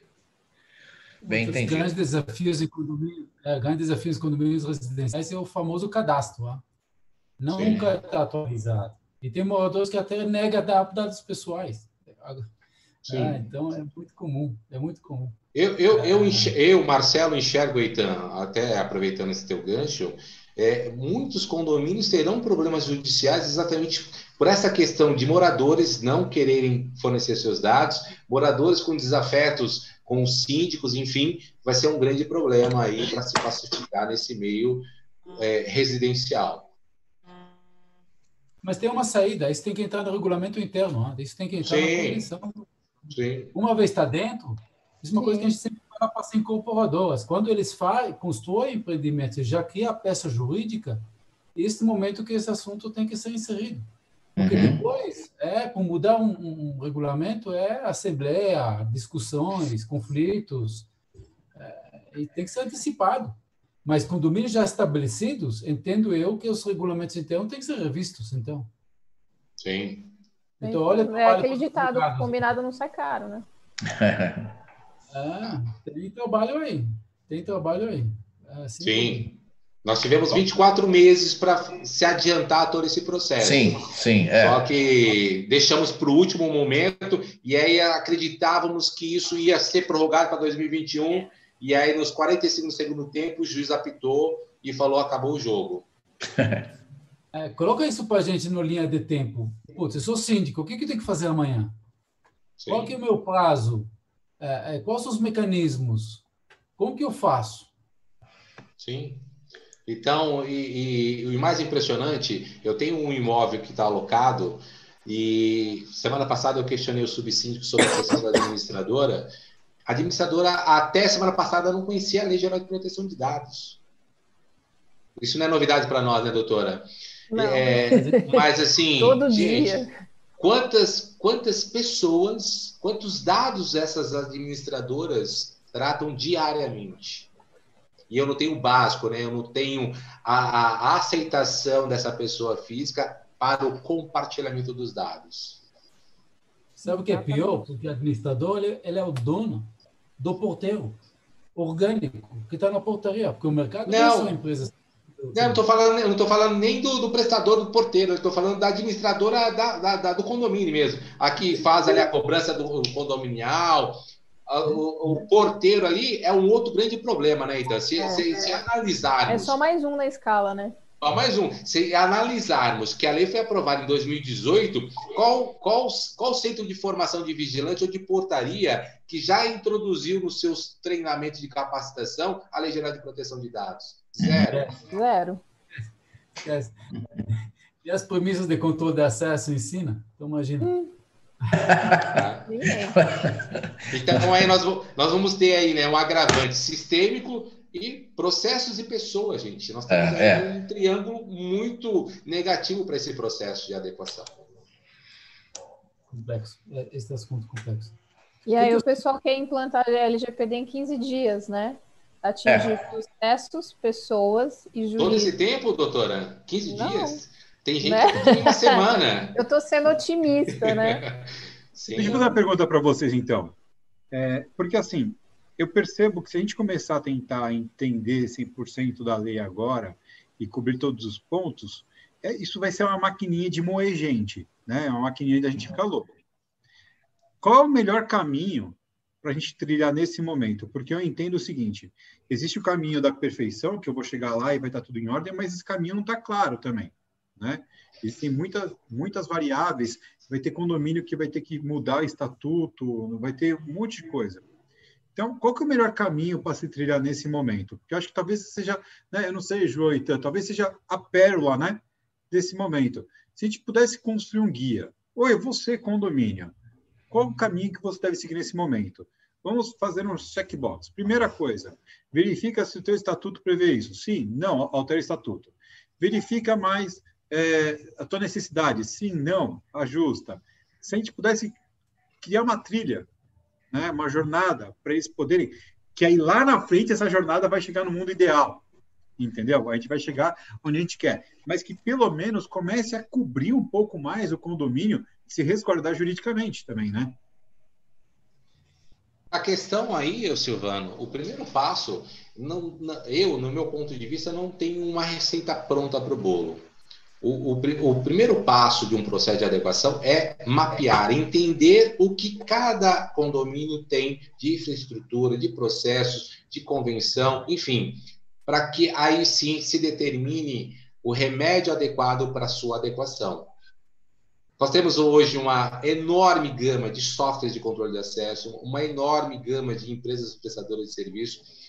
Bem entendido. Um dos grandes desafios em condomínio, é, grandes desafios em condomínios residenciais é o famoso cadastro. Ó. Não sim. Nunca está atualizado. E tem moradores que até negam dados pessoais. Sim. Ah, então é muito comum, é muito comum. Eu, eu, eu, eu Marcelo, enxergo, Eitan, até aproveitando esse teu gancho, é, muitos condomínios terão problemas judiciais exatamente por essa questão de moradores não quererem fornecer seus dados, moradores com desafetos com os síndicos, enfim, vai ser um grande problema aí para se pacificar nesse meio é, residencial. Mas tem uma saída, isso tem que entrar no regulamento interno, né? Isso tem que entrar sim, na convenção. Sim. Uma vez está dentro, isso é uma sim. coisa que a gente sempre fala para as incorporadoras. Quando eles fazem, constroem empreendimentos, já cria a peça jurídica, esse momento que esse assunto tem que ser inserido. Porque uhum. depois, é, por mudar um, um regulamento, é assembleia, discussões, conflitos, é, e tem que ser antecipado. Mas condomínios já estabelecidos, entendo eu que os regulamentos internos têm que ser revistos, então. Sim. Então, olha, é aquele ditado, combinado não sai caro, né? Ah, tem trabalho aí, tem trabalho aí. Ah, sim. sim. Nós tivemos vinte e quatro meses para se adiantar todo esse processo. Sim, sim. É. Só que deixamos para o último momento e aí acreditávamos que isso ia ser prorrogado para dois mil e vinte e um e aí nos quarenta e cinco do segundo tempo o juiz apitou e falou acabou o jogo. É, coloca isso para a gente no linha de tempo. Putz, eu sou síndico, o que, que eu tenho que fazer amanhã? Sim. Qual que é o meu prazo? É, quais são os mecanismos? Como que eu faço? Sim. Então, e, e o mais impressionante, eu tenho um imóvel que está alocado e semana passada eu questionei o subsíndico sobre a questão da administradora. A administradora, até semana passada, não conhecia a Lei Geral de Proteção de Dados. Isso não é novidade para nós, né, doutora? Não. É, mas, assim, todo gente, dia. Quantas, quantas pessoas, quantos dados essas administradoras tratam diariamente? E eu não tenho o básico, né? Eu não tenho a, a aceitação dessa pessoa física para o compartilhamento dos dados. Sabe o que é pior? Porque o administrador ele, ele é o dono do porteiro orgânico que está na portaria, porque o mercado não, não são empresas. Não, eu não estou falando, falando nem do, do prestador do porteiro, eu estou falando da administradora da, da, da, do condomínio mesmo. A que faz ali a cobrança do condominial. O, o porteiro ali é um outro grande problema, né, Eitan? Se, é, se, se analisarmos... É só mais um na escala, né? Só mais um. Se analisarmos que a lei foi aprovada em dois mil e dezoito, qual, qual, qual centro de formação de vigilante ou de portaria que já introduziu nos seus treinamentos de capacitação a Lei Geral de Proteção de Dados? Zero. Zero. E as premissas de controle de acesso ensina? Então, imagina... Hum. Então aí nós, nós vamos ter aí, né, um agravante sistêmico e processos e pessoas, gente. Nós temos é, aí é. um triângulo muito negativo para esse processo de adequação. Complexo, esse assunto complexo. E aí então, o pessoal quer implantar a L G P D em quinze dias, né? Atingir é. processos, pessoas e juízes. Todo esse tempo, doutora? quinze não. dias? Tem gente né? que tem uma semana. Eu estou sendo otimista, né? Sim. Deixa eu fazer uma pergunta para vocês, então. É, porque, assim, eu percebo que se a gente começar a tentar entender cem por cento da lei agora e cobrir todos os pontos, é, isso vai ser uma maquininha de moer gente, né? Uma maquininha da gente ficar louco. Qual é o melhor caminho para a gente trilhar nesse momento, porque eu entendo o seguinte, existe o caminho da perfeição, que eu vou chegar lá e vai estar tudo em ordem, mas esse caminho não está claro também, né? Existem muitas, muitas variáveis, vai ter condomínio que vai ter que mudar o estatuto, vai ter um monte de coisa. Então, qual que é o melhor caminho para se trilhar nesse momento? Porque eu acho que talvez seja, né, eu não sei, João, Eitan, talvez seja a pérola, né, desse momento. Se a gente pudesse construir um guia, oi, você, condomínio, qual o caminho que você deve seguir nesse momento? Vamos fazer um checkbox. Primeira coisa, verifica se o teu estatuto prevê isso. Sim, não, altera o estatuto. Verifica mais é, a tua necessidade. Sim, não, ajusta. Se a gente pudesse criar uma trilha, né, uma jornada para eles poderem, que aí lá na frente essa jornada vai chegar no mundo ideal, entendeu? A gente vai chegar onde a gente quer, mas que pelo menos comece a cobrir um pouco mais o condomínio e se resguardar juridicamente também, né? A questão aí, Silvano, o primeiro passo, não, eu, no meu ponto de vista, não tenho uma receita pronta para o bolo. O, o, o primeiro passo de um processo de adequação é mapear, entender o que cada condomínio tem de infraestrutura, de processos, de convenção, enfim, para que aí sim se determine o remédio adequado para a sua adequação. Nós temos hoje uma enorme gama de softwares de controle de acesso, uma enorme gama de empresas prestadoras de serviços.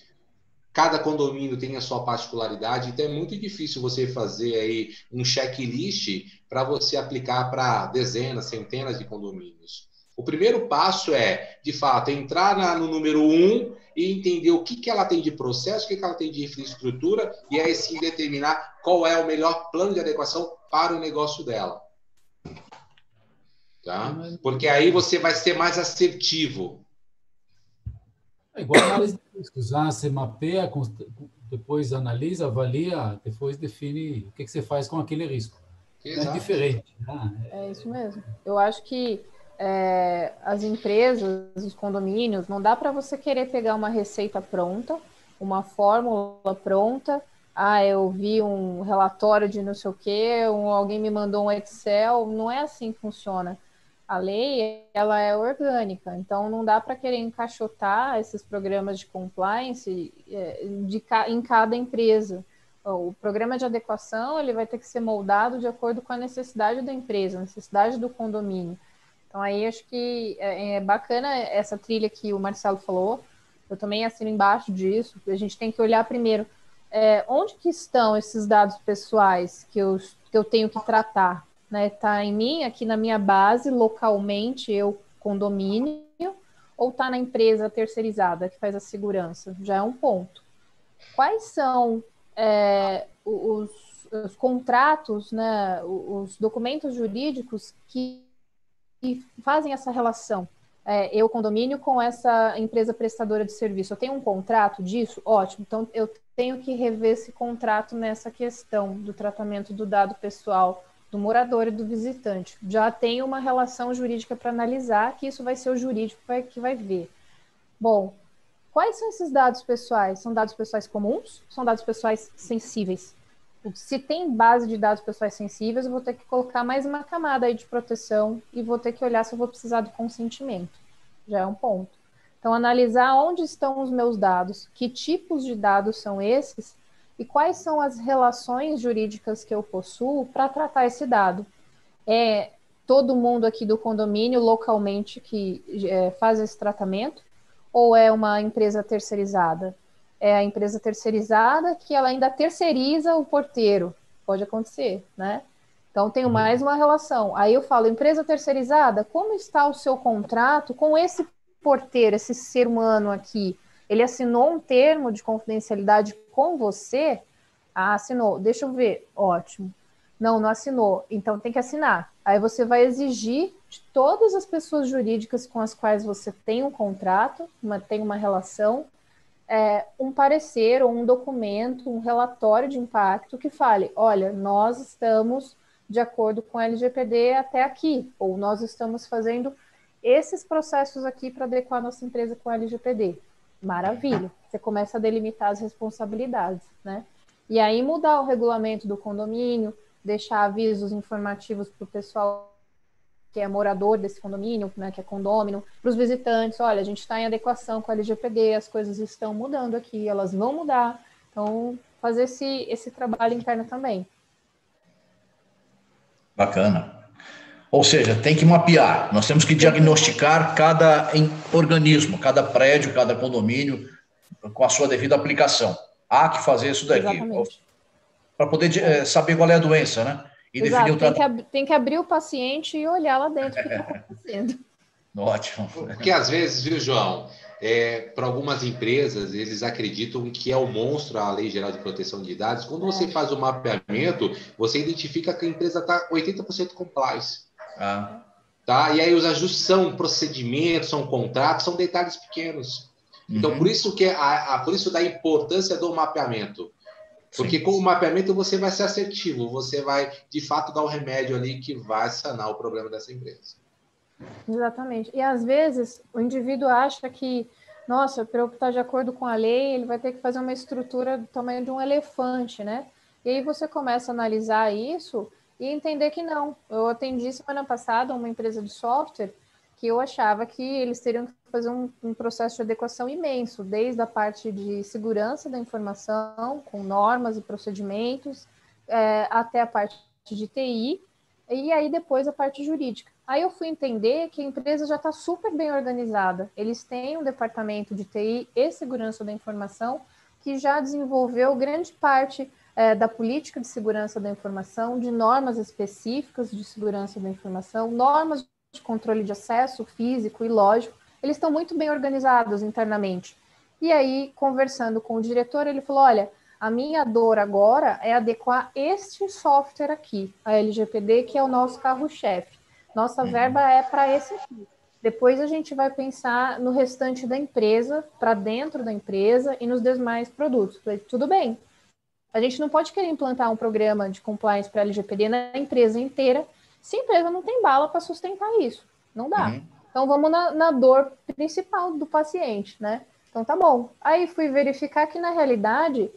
Cada condomínio tem a sua particularidade, então é muito difícil você fazer aí um checklist para você aplicar para dezenas, centenas de condomínios. O primeiro passo é, de fato, entrar na, no número um e entender o que, que ela tem de processo, o que, que ela tem de infraestrutura, e aí sim determinar qual é o melhor plano de adequação para o negócio dela. Tá? Porque aí você vai ser mais assertivo. É igual a análise de riscos, ah, você mapeia, depois analisa, avalia, depois define o que você faz com aquele risco. Exato. É diferente. Ah, é... é isso mesmo. Eu acho que é, as empresas, os condomínios, não dá para você querer pegar uma receita pronta, uma fórmula pronta. Ah, eu vi um relatório de não sei o quê, um, alguém me mandou um Excel. Não é assim que funciona. A lei, ela é orgânica, então não dá para querer encaixotar esses programas de compliance de, de, em cada empresa. O programa de adequação, ele vai ter que ser moldado de acordo com a necessidade da empresa, a necessidade do condomínio. Então aí acho que é, é bacana essa trilha que o Marcelo falou, eu também assino embaixo disso, a gente tem que olhar primeiro é, onde que estão esses dados pessoais que eu, que eu tenho que tratar. Está, né, em mim, aqui na minha base, localmente, eu, condomínio, ou está na empresa terceirizada que faz a segurança? Já é um ponto. Quais são é, os, os contratos, né, os documentos jurídicos que, que fazem essa relação? É, eu, condomínio, com essa empresa prestadora de serviço. Eu tenho um contrato disso? Ótimo. Então, eu tenho que rever esse contrato nessa questão do tratamento do dado pessoal do morador e do visitante. Já tem uma relação jurídica para analisar, que isso vai ser o jurídico que vai ver. Bom, quais são esses dados pessoais? São dados pessoais comuns? São dados pessoais sensíveis? Se tem base de dados pessoais sensíveis, eu vou ter que colocar mais uma camada aí de proteção e vou ter que olhar se eu vou precisar do consentimento. Já é um ponto. Então, analisar onde estão os meus dados, que tipos de dados são esses, e quais são as relações jurídicas que eu possuo para tratar esse dado. É todo mundo aqui do condomínio, localmente, que é, faz esse tratamento, ou é uma empresa terceirizada? É a empresa terceirizada que ela ainda terceiriza o porteiro. Pode acontecer, né? Então, tem mais uma relação. Aí eu falo, empresa terceirizada, como está o seu contrato com esse porteiro, esse ser humano aqui? Ele assinou um termo de confidencialidade com você? Ah, assinou. Deixa eu ver. Ótimo. Não, não assinou. Então, tem que assinar. Aí você vai exigir de todas as pessoas jurídicas com as quais você tem um contrato, uma, tem uma relação, é, um parecer ou um documento, um relatório de impacto que fale, olha, nós estamos de acordo com a L G P D até aqui, ou nós estamos fazendo esses processos aqui para adequar a nossa empresa com a L G P D. Maravilha, você começa a delimitar as responsabilidades, né? E aí mudar o regulamento do condomínio, deixar avisos informativos para o pessoal que é morador desse condomínio, né, que é condômino, para os visitantes, olha, a gente está em adequação com a L G P D, as coisas estão mudando aqui, elas vão mudar. Então, fazer esse, esse trabalho interno também. Bacana. Ou seja, tem que mapear, nós temos que diagnosticar cada organismo, cada prédio, cada condomínio, com a sua devida aplicação. Há que fazer isso daqui, para poder é, saber qual é a doença, né? E exato, definir o tratamento. Tem que, ab- tem que abrir o paciente e olhar lá dentro o que está acontecendo. Ótimo. Porque às vezes, viu, João, é, para algumas empresas, eles acreditam que é o monstro a Lei Geral de Proteção de Dados. Quando é. você faz o mapeamento, você identifica que a empresa está oitenta por cento compliance. Ah. Tá? E aí os ajustes são procedimentos, são contratos, são detalhes pequenos. Então, uhum. por isso que a, a, por isso da importância do mapeamento. Porque sim, com o mapeamento você vai ser assertivo, você vai, de fato, dar o remédio ali que vai sanar o problema dessa empresa. Exatamente. E, às vezes, o indivíduo acha que, nossa, para eu estar de acordo com a lei, ele vai ter que fazer uma estrutura do tamanho de um elefante, né? E aí você começa a analisar isso e entender que não. Eu atendi semana passada uma empresa de software que eu achava que eles teriam que fazer um, um processo de adequação imenso, desde a parte de segurança da informação, com normas e procedimentos, é, até a parte de T I, e aí depois a parte jurídica. Aí eu fui entender que a empresa já está super bem organizada. Eles têm um departamento de T I e segurança da informação que já desenvolveu grande parte é, da política de segurança da informação, de normas específicas de segurança da informação, normas de controle de acesso físico e lógico, eles estão muito bem organizados internamente. E aí, conversando com o diretor, ele falou, olha, a minha dor agora é adequar este software aqui, a L G P D, que é o nosso carro-chefe. Nossa verba é para esse aqui. Depois a gente vai pensar no restante da empresa, para dentro da empresa e nos demais produtos. Falei, tudo bem. A gente não pode querer implantar um programa de compliance para L G P D na empresa inteira, se a empresa não tem bala para sustentar isso, não dá. Uhum. Então, vamos na, na dor principal do paciente, né? Então, tá bom. Aí, fui verificar que, na realidade,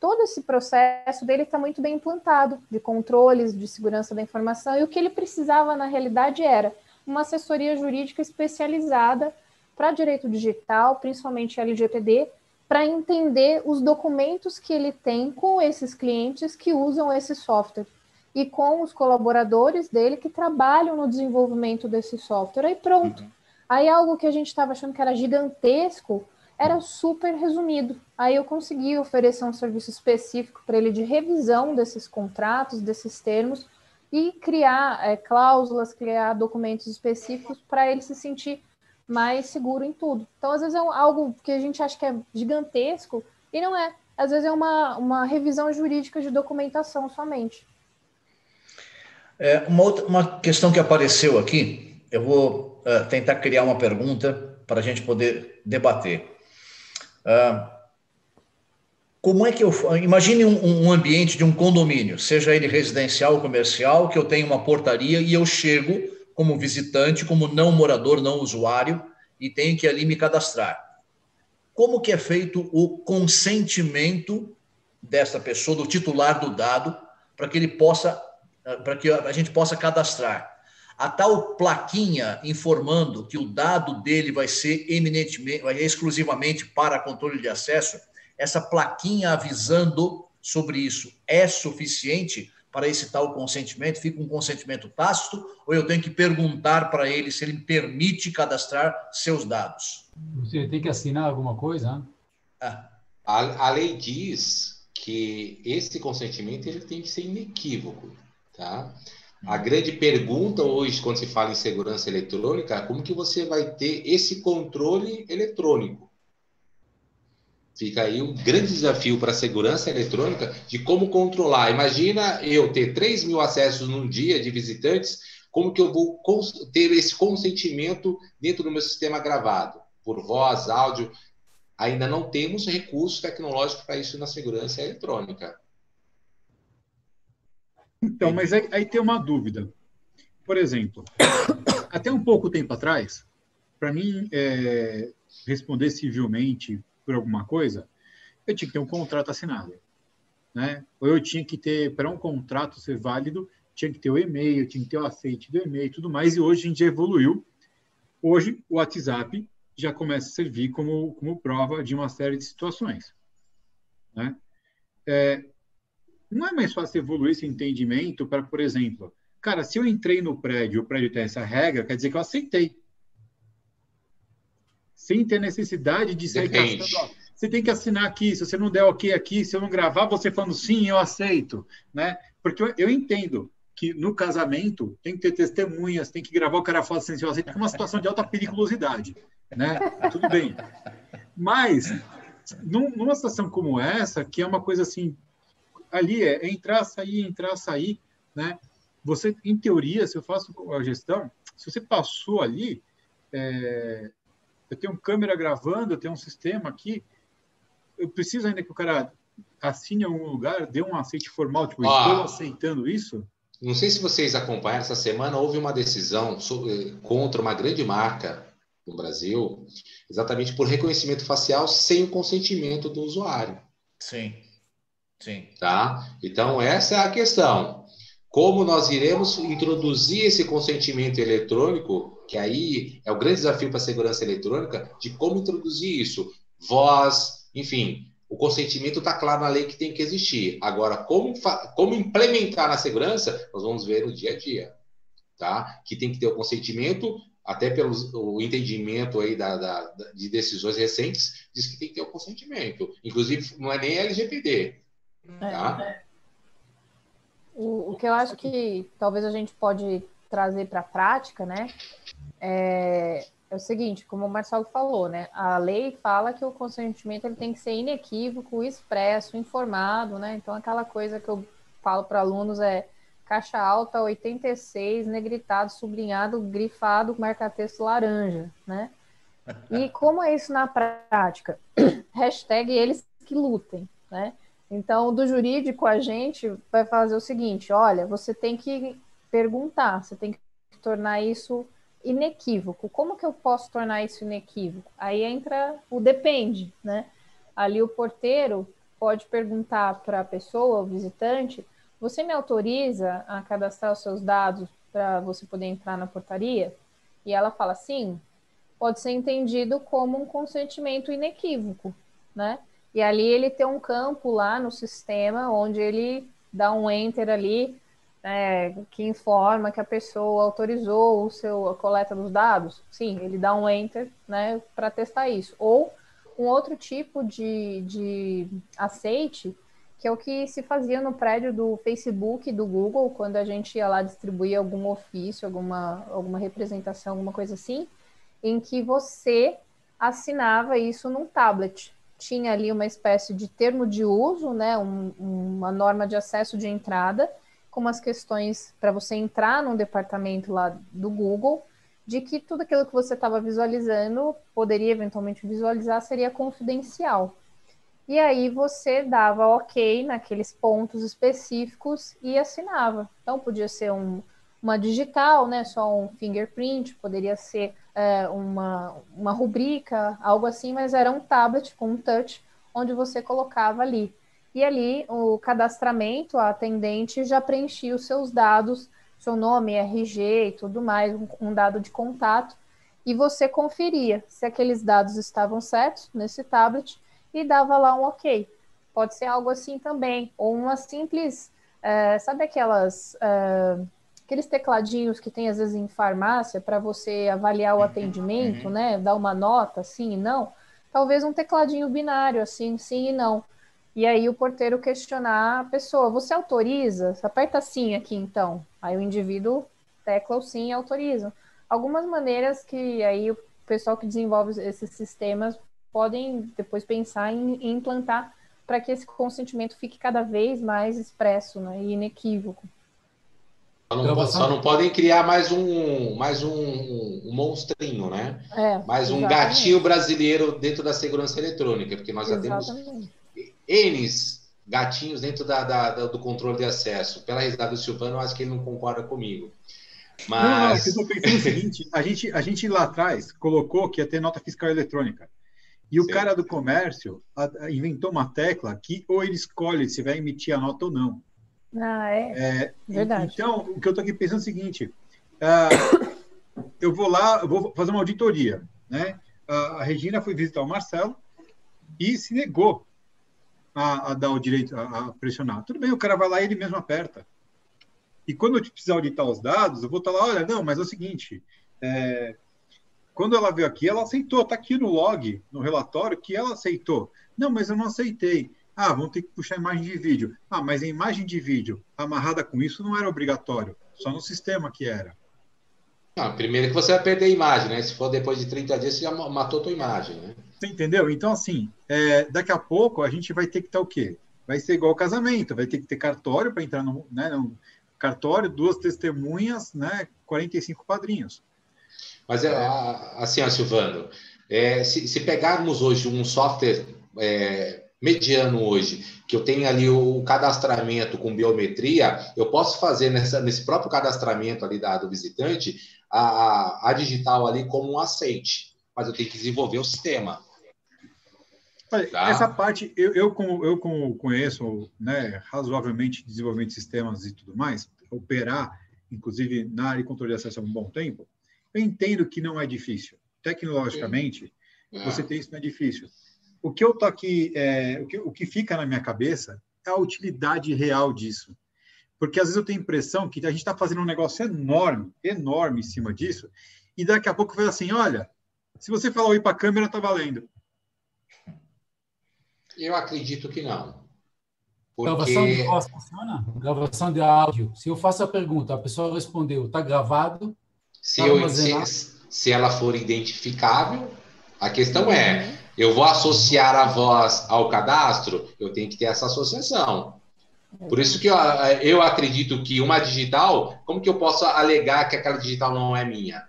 todo esse processo dele está muito bem implantado, de controles, de segurança da informação, e o que ele precisava, na realidade, era uma assessoria jurídica especializada para direito digital, principalmente L G P D, para entender os documentos que ele tem com esses clientes que usam esse software e com os colaboradores dele que trabalham no desenvolvimento desse software. Aí pronto. Uhum. Aí algo que a gente estava achando que era gigantesco, era super resumido. Aí eu consegui oferecer um serviço específico para ele de revisão desses contratos, desses termos, e criar é, cláusulas, criar documentos específicos para ele se sentir mais seguro em tudo. Então, às vezes, é um, algo que a gente acha que é gigantesco, e não é. Às vezes, é uma, uma revisão jurídica de documentação somente. É, uma, outra, uma questão que apareceu aqui, eu vou uh, tentar criar uma pergunta para a gente poder debater. Uh, como é que eu... Imagine um, um ambiente de um condomínio, seja ele residencial ou comercial, que eu tenho uma portaria e eu chego como visitante, como não morador, não usuário, e tenho que ali me cadastrar. Como que é feito o consentimento dessa pessoa, do titular do dado, para que ele possa... para que a gente possa cadastrar. A tal plaquinha informando que o dado dele vai ser eminentemente, vai ser exclusivamente para controle de acesso, essa plaquinha avisando sobre isso é suficiente para esse tal consentimento? Fica um consentimento tácito ou eu tenho que perguntar para ele se ele permite cadastrar seus dados? Você tem que assinar alguma coisa, né? Ah. A, a lei diz que esse consentimento ele tem que ser inequívoco. Tá? A grande pergunta hoje, quando se fala em segurança eletrônica, é como que você vai ter esse controle eletrônico? Fica aí um grande desafio para a segurança eletrônica de como controlar. Imagina eu ter três mil acessos num dia de visitantes, como que eu vou ter esse consentimento dentro do meu sistema gravado? Por voz, áudio, ainda não temos recursos tecnológicos para isso na segurança eletrônica. Então, mas aí, aí tem uma dúvida. Por exemplo, até um pouco tempo atrás, para mim é, responder civilmente por alguma coisa, eu tinha que ter um contrato assinado, né? Ou eu tinha que ter, para um contrato ser válido, tinha que ter o e-mail, tinha que ter o aceite do e-mail e tudo mais, e hoje a gente já evoluiu. Hoje o WhatsApp já começa a servir como, como prova de uma série de situações, né? É, não é mais fácil evoluir esse entendimento para, por exemplo, cara, se eu entrei no prédio, o prédio tem essa regra, quer dizer que eu aceitei. Sem ter necessidade de sair gastando. Você tem que assinar aqui, se você não der ok aqui, se eu não gravar, você falando sim, eu aceito, né? Porque eu, eu entendo que no casamento tem que ter testemunhas, tem que gravar o cara falando assim, eu aceito, é uma situação de alta periculosidade, né? Tudo bem. Mas, num, numa situação como essa, que é uma coisa assim, ali é entrar, sair, entrar, sair, né? Você, em teoria, se eu faço a gestão, se você passou ali, é, eu tenho câmera gravando, eu tenho um sistema aqui, eu preciso ainda que o cara assine em algum lugar, dê um aceite formal, tipo, ah, estou aceitando isso? Não sei se vocês acompanham, essa semana houve uma decisão sobre, contra uma grande marca no Brasil, exatamente por reconhecimento facial sem o consentimento do usuário. Sim, sim. Tá? Então, essa é a questão. Como nós iremos introduzir esse consentimento eletrônico, que aí é o grande desafio para a segurança eletrônica, de como introduzir isso, voz... Enfim, o consentimento está claro na lei que tem que existir. Agora, como, como implementar na segurança, nós vamos ver no dia a dia, tá? Que tem que ter o consentimento, até pelo o entendimento aí da, da, de decisões recentes, diz que tem que ter o consentimento. Inclusive, não é nem L G P D, tá? É, é. O, o que eu acho que talvez a gente pode trazer para a prática, né? É... É o seguinte, como o Marcelo falou, né? A lei fala que o consentimento ele tem que ser inequívoco, expresso, informado, né? Então, aquela coisa que eu falo para alunos é caixa alta oitenta e seis, negritado, sublinhado, grifado, marca-texto laranja, né? E como é isso na prática? Hashtag eles que lutem, né? Então, do jurídico, a gente vai fazer o seguinte, olha, você tem que perguntar, você tem que tornar isso... inequívoco. Como que eu posso tornar isso inequívoco? Aí entra o depende, né? Ali o porteiro pode perguntar para a pessoa, o visitante, você me autoriza a cadastrar os seus dados para você poder entrar na portaria? E ela fala sim, pode ser entendido como um consentimento inequívoco, né? E ali ele tem um campo lá no sistema onde ele dá um enter ali, É, que informa que a pessoa autorizou o seu, a coleta dos dados, sim, ele dá um enter, né, para testar isso. Ou um outro tipo de, de aceite, que é o que se fazia no prédio do Facebook, do Google, quando a gente ia lá distribuir algum ofício, alguma, alguma representação, alguma coisa assim, em que você assinava isso num tablet. Tinha ali uma espécie de termo de uso, né, um, uma norma de acesso de entrada, como as questões para você entrar num departamento lá do Google, de que tudo aquilo que você estava visualizando, poderia eventualmente visualizar, seria confidencial. E aí você dava ok naqueles pontos específicos e assinava. Então, podia ser um, uma digital, né, só um fingerprint, poderia ser é, uma, uma rubrica, algo assim, mas era um tablet com um touch, onde você colocava ali. E ali, o cadastramento, a atendente já preenchia os seus dados, seu nome, R G e tudo mais, um dado de contato, e você conferia se aqueles dados estavam certos nesse tablet e dava lá um ok. Pode ser algo assim também, ou uma simples, é, sabe aquelas, é, aqueles tecladinhos que tem às vezes em farmácia para você avaliar o atendimento, né? Dar uma nota, sim e não. Talvez um tecladinho binário, assim, sim e não. E aí o porteiro questionar a pessoa, você autoriza? Aperta sim aqui, então. Aí o indivíduo tecla o sim e autoriza. Algumas maneiras que aí o pessoal que desenvolve esses sistemas podem depois pensar em implantar para que esse consentimento fique cada vez mais expresso, né, e inequívoco. Só não, só não podem criar mais um, mais um, um monstrinho, né? É, mais um exatamente. Gatinho brasileiro dentro da segurança eletrônica, porque nós já exatamente. Temos... Eles, gatinhos dentro da, da, da, do controle de acesso. Pela risada do Silvano, eu acho que ele não concorda comigo. Mas... Não, eu estou pensando o seguinte, a gente, a gente lá atrás colocou que ia ter nota fiscal eletrônica. E o Sim. cara do comércio inventou uma tecla que ou ele escolhe se vai emitir a nota ou não. Ah, é? é Verdade. Então, o que eu estou aqui pensando é o seguinte, uh, eu vou lá, eu vou fazer uma auditoria, né? Uh, a Regina foi visitar o Marcelo e se negou a, a dar o direito, a, a pressionar. Tudo bem, o cara vai lá e ele mesmo aperta. E quando eu precisar auditar os dados, eu vou estar lá, olha, não, mas é o seguinte, é, quando ela veio aqui, ela aceitou, está aqui no log, no relatório, que ela aceitou. Não, mas eu não aceitei. Ah, vamos ter que puxar a imagem de vídeo. Ah, mas a imagem de vídeo amarrada com isso não era obrigatório, só no sistema que era. Não, primeiro que você vai perder a imagem, né? Se for depois de trinta dias, você já matou a tua imagem, né? Você entendeu? Então, assim, é, daqui a pouco a gente vai ter que estar o quê? Vai ser igual ao casamento, vai ter que ter cartório para entrar no, né, no cartório, duas testemunhas, né, quarenta e cinco padrinhos. Mas, é, assim, ó, Silvano, é, se, se pegarmos hoje um software... É, mediano hoje, que eu tenho ali o cadastramento com biometria, eu posso fazer nessa, nesse próprio cadastramento ali da, do visitante, a, a digital ali como um aceite, mas eu tenho que desenvolver o sistema. Olha, tá? Essa parte, eu, eu, como, eu como conheço, né, razoavelmente desenvolvimento de sistemas e tudo mais, operar, inclusive, na área de controle de acesso há um bom tempo, eu entendo que não é difícil. Tecnologicamente, é. você tem isso, não é difícil. O que eu tô aqui, é, o, que, o que fica na minha cabeça é a utilidade real disso. Porque às vezes eu tenho a impressão que a gente está fazendo um negócio enorme, enorme em cima disso, e daqui a pouco vai assim, olha, se você falar oi para a câmera, está valendo. Eu acredito que não. Porque... Gravação de voz funciona? Gravação de áudio. Se eu faço a pergunta, a pessoa respondeu, está gravado? Se, tá eu, se, se ela for identificável, a questão é... Eu vou associar a voz ao cadastro, eu tenho que ter essa associação. Por isso que eu, eu acredito que uma digital, como que eu posso alegar que aquela digital não é minha?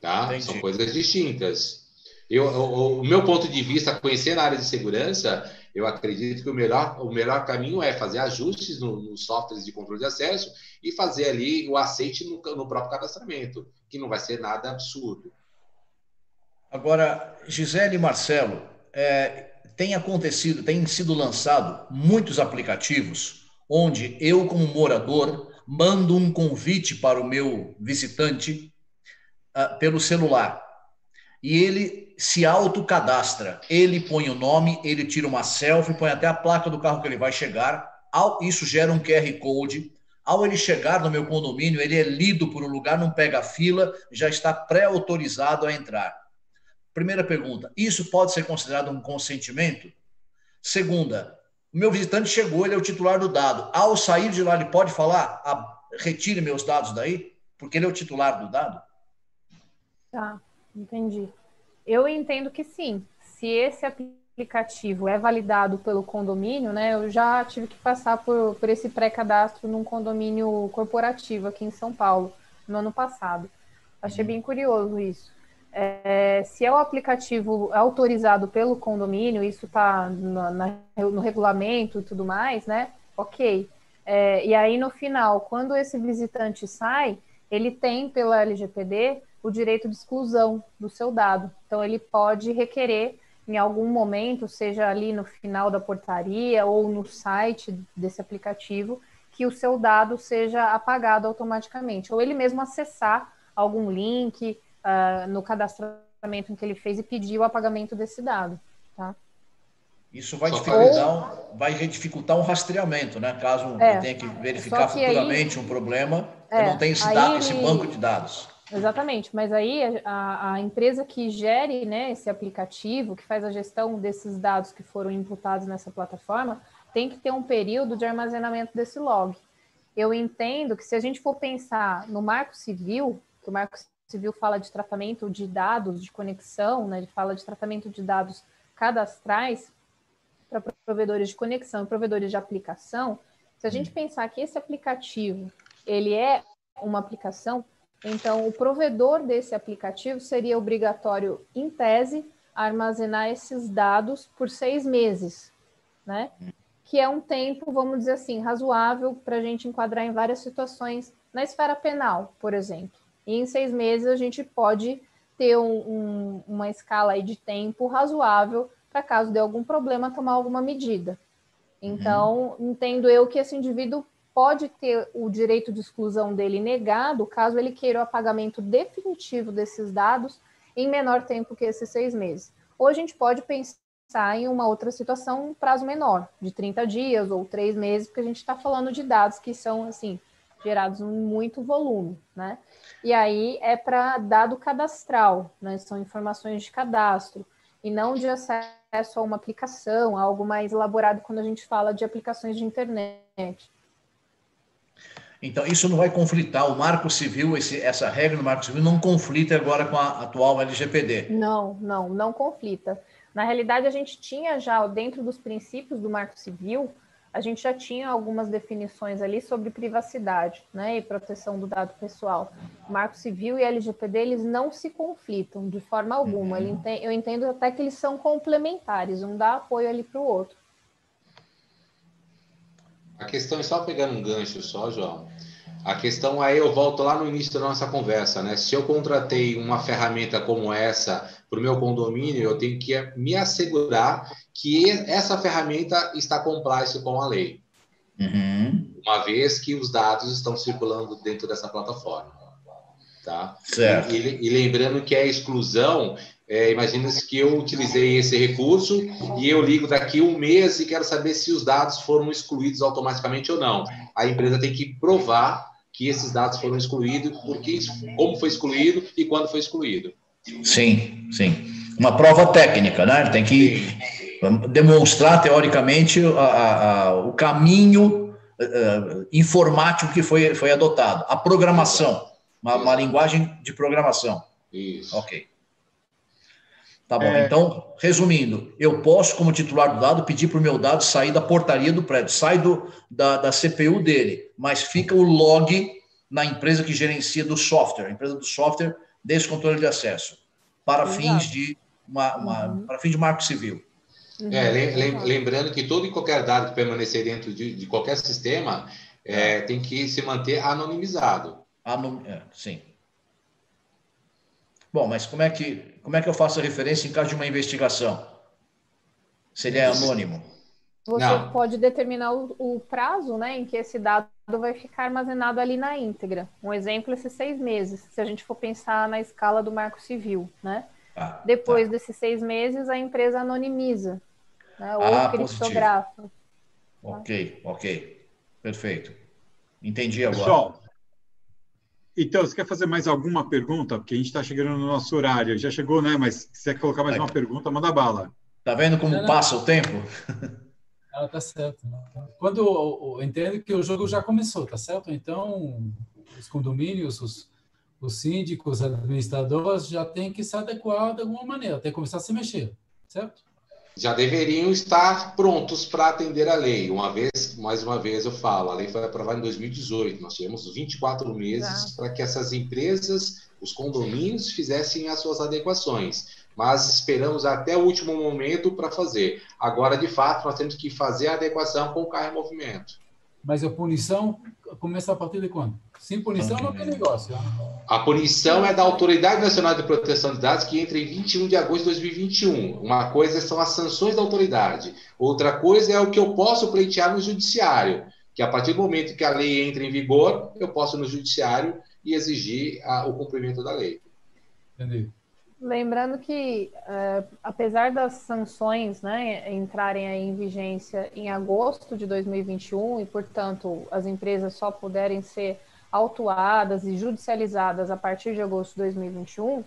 Tá? Entendi. São coisas distintas. Eu, eu, o meu ponto de vista, conhecendo a área de segurança, eu acredito que o melhor, o melhor caminho é fazer ajustes nos no softwares de controle de acesso e fazer ali o aceite no, no próprio cadastramento, que não vai ser nada absurdo. Agora, Gisele e Marcelo, é, tem acontecido, tem sido lançado muitos aplicativos onde eu, como morador, mando um convite para o meu visitante uh, pelo celular. E ele se autocadastra, ele põe o nome, ele tira uma selfie, põe até a placa do carro que ele vai chegar, ao, isso gera um Q R Code. Ao ele chegar no meu condomínio, ele é lido por um lugar, não pega a fila, já está pré-autorizado a entrar. Primeira pergunta, isso pode ser considerado um consentimento? Segunda, o meu visitante chegou, ele é o titular do dado. Ao sair de lá, ele pode falar, ah, retire meus dados daí? Porque ele é o titular do dado? Tá, entendi. Eu entendo que sim. Se esse aplicativo é validado pelo condomínio, né? Eu já tive que passar por, por esse pré-cadastro num condomínio corporativo aqui em São Paulo, no ano passado. Achei hum. bem curioso isso. É, se é o aplicativo autorizado pelo condomínio, isso está no regulamento e tudo mais, né? Ok. É, e aí, no final, quando esse visitante sai, ele tem, pela L G P D, o direito de exclusão do seu dado. Então, ele pode requerer, em algum momento, seja ali no final da portaria ou no site desse aplicativo, que o seu dado seja apagado automaticamente. Ou ele mesmo acessar algum link... Uh, no cadastramento em que ele fez e pediu o apagamento desse dado, tá? Isso vai dificultar, ou... um, vai dificultar um rastreamento, né? Caso é, eu tenha que verificar que futuramente aí, um problema, é, eu não tenho esse, dado, esse ele... banco de dados. Exatamente, mas aí a, a empresa que gere, né, esse aplicativo, que faz a gestão desses dados que foram imputados nessa plataforma, tem que ter um período de armazenamento desse log. Eu entendo que se a gente for pensar no Marco Civil, que o Marco Civil fala de tratamento de dados, de conexão, né? Ele fala de tratamento de dados cadastrais para provedores de conexão e provedores de aplicação. Se a gente pensar que esse aplicativo, ele é uma aplicação, então o provedor desse aplicativo seria obrigatório, em tese, armazenar esses dados por seis meses, né? Que é um tempo, vamos dizer assim, razoável para a gente enquadrar em várias situações na esfera penal, por exemplo. E em seis meses a gente pode ter um, um, uma escala aí de tempo razoável para caso dê algum problema tomar alguma medida. Então, hum. entendo eu que esse indivíduo pode ter o direito de exclusão dele negado, caso ele queira o apagamento definitivo desses dados em menor tempo que esses seis meses. Ou a gente pode pensar em uma outra situação, um prazo menor, de trinta dias ou três meses, porque a gente está falando de dados que são, assim, gerados em muito volume, né? E aí é para dado cadastral, né? São informações de cadastro, e não de acesso a uma aplicação, algo mais elaborado quando a gente fala de aplicações de internet. Então, isso não vai conflitar, o Marco Civil, esse, essa regra do Marco Civil não conflita agora com a atual L G P D? Não, não, não conflita. Na realidade, a gente tinha já, dentro dos princípios do Marco Civil, a gente já tinha algumas definições ali sobre privacidade, né, e proteção do dado pessoal. O Marco Civil e a L G P D, eles não se conflitam de forma alguma. Ele ente- eu entendo até que eles são complementares, um dá apoio ali para o outro. A questão é só pegar um gancho só, João. A questão aí eu volto lá no início da nossa conversa, né? Se eu contratei uma ferramenta como essa para o meu condomínio, eu tenho que me assegurar que essa ferramenta está compliance com a lei. Uhum. Uma vez que os dados estão circulando dentro dessa plataforma. Tá? Certo. E, e lembrando que a exclusão... É, imagina-se que eu utilizei esse recurso e eu ligo daqui um mês e quero saber se os dados foram excluídos automaticamente ou não. A empresa tem que provar que esses dados foram excluídos, porque, como foi excluído e quando foi excluído. Sim, sim. Uma prova técnica, né? Tem que sim. demonstrar, teoricamente, a, a, a, o caminho a, informático que foi, foi adotado. A programação, uma, uma linguagem de programação. Isso. Ok. Tá bom, é... então, resumindo, eu posso, como titular do dado, pedir para o meu dado sair da portaria do prédio, sai do, da, da C P U dele, mas fica o log na empresa que gerencia do software, a empresa do software desse controle de acesso, para Exato. fins de uma, uma, uhum. para fins de Marco Civil. Uhum. É, lembrando que todo e qualquer dado que permanecer dentro de, de qualquer sistema é, tem que se manter anonimizado. Anon... É, sim. Bom, mas como é que... Como é que eu faço a referência em caso de uma investigação? Se ele é anônimo? Você Não. pode determinar o, o prazo, né, em que esse dado vai ficar armazenado ali na íntegra. Um exemplo, esses seis meses, se a gente for pensar na escala do Marco Civil, né? Ah, Depois tá. desses seis meses, a empresa anonimiza, né, ou ah, criptografa. Positivo. Ok, ok. Perfeito. Entendi agora. Pessoal, então, você quer fazer mais alguma pergunta? Porque a gente está chegando no nosso horário. Já chegou, né? Mas se você quer colocar mais Aí. uma pergunta, manda bala. Tá vendo como não, passa não. o tempo? Ela tá certo. Quando eu entendo que o jogo já começou, tá certo? Então, os condomínios, os, os síndicos, os administradores já têm que se adequar de alguma maneira, tem que começar a se mexer, certo? Já deveriam estar prontos para atender a lei. Uma vez, mais uma vez eu falo, a lei foi aprovada em dois mil e dezoito, nós tivemos vinte e quatro meses para que essas empresas, os condomínios, fizessem as suas adequações, mas esperamos até o último momento para fazer. Agora, de fato, nós temos que fazer a adequação com o carro em movimento. Mas a punição começa a partir de quando? Sem punição não tem negócio. A punição é da Autoridade Nacional de Proteção de Dados, que entra em vinte e um de agosto de dois mil e vinte e um. Uma coisa são as sanções da autoridade. Outra coisa é o que eu posso pleitear no judiciário, que a partir do momento que a lei entra em vigor, eu posso ir no judiciário e exigir a, o cumprimento da lei. Entendi. Lembrando que, uh, apesar das sanções, né, entrarem aí em vigência em agosto de dois mil e vinte e um e, portanto, as empresas só puderem ser autuadas e judicializadas a partir de agosto de dois mil e vinte e um,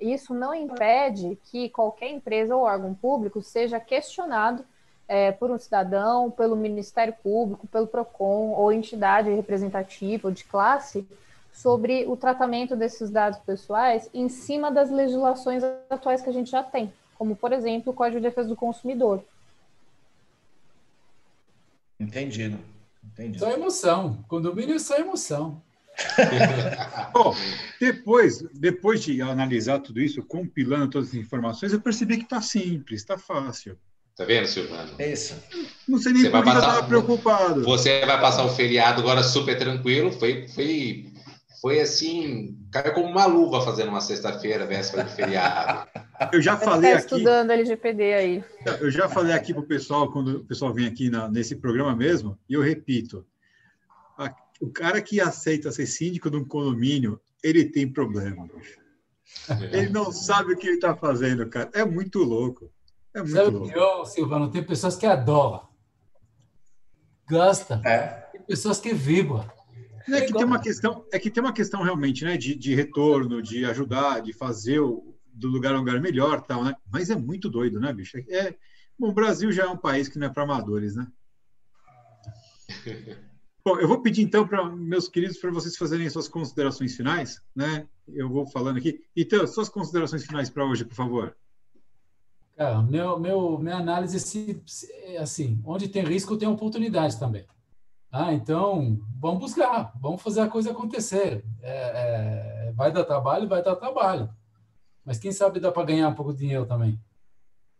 isso não impede que qualquer empresa ou órgão público seja questionado é, por um cidadão, pelo Ministério Público, pelo PROCON ou entidade representativa ou de classe, sobre o tratamento desses dados pessoais em cima das legislações atuais que a gente já tem, como, por exemplo, o Código de Defesa do Consumidor. Entendido. Entendido. Só emoção. Condomínio é só emoção. Bom, depois, depois de analisar tudo isso, compilando todas as informações, eu percebi que está simples, está fácil. Tá vendo, Silvano? É isso. Não sei nem por que eu estava preocupado. Você vai passar o feriado agora super tranquilo, foi... foi... Foi assim, caiu como uma luva fazendo uma sexta-feira, véspera de feriado. Eu já falei aqui... estudando L G P D aí. Eu já falei aqui para o pessoal, quando o pessoal vem aqui na, nesse programa mesmo, e eu repito, a, o cara que aceita ser síndico de um condomínio, ele tem problema. É. Ele não sabe o que ele está fazendo, cara. É muito louco. É muito sabe louco. Eu, Silvano, tem pessoas que adoram. Gosta. É. Tem pessoas que vibram. É que, tem uma questão, é que tem uma questão realmente, né, de, de retorno, de ajudar, de fazer o, do lugar a um lugar melhor, tal, né? Mas é muito doido, né, bicho? É, bom, o Brasil já é um país que não é para amadores, né? Bom, eu vou pedir então para meus queridos para vocês fazerem suas considerações finais, né? Eu vou falando aqui. Então, suas considerações finais para hoje, por favor. Cara, meu, meu, minha análise se, se, assim, onde tem risco tem oportunidade também. Ah, então, vamos buscar, vamos fazer a coisa acontecer. É, é, vai dar trabalho, vai dar trabalho. Mas quem sabe dá para ganhar um pouco de dinheiro também.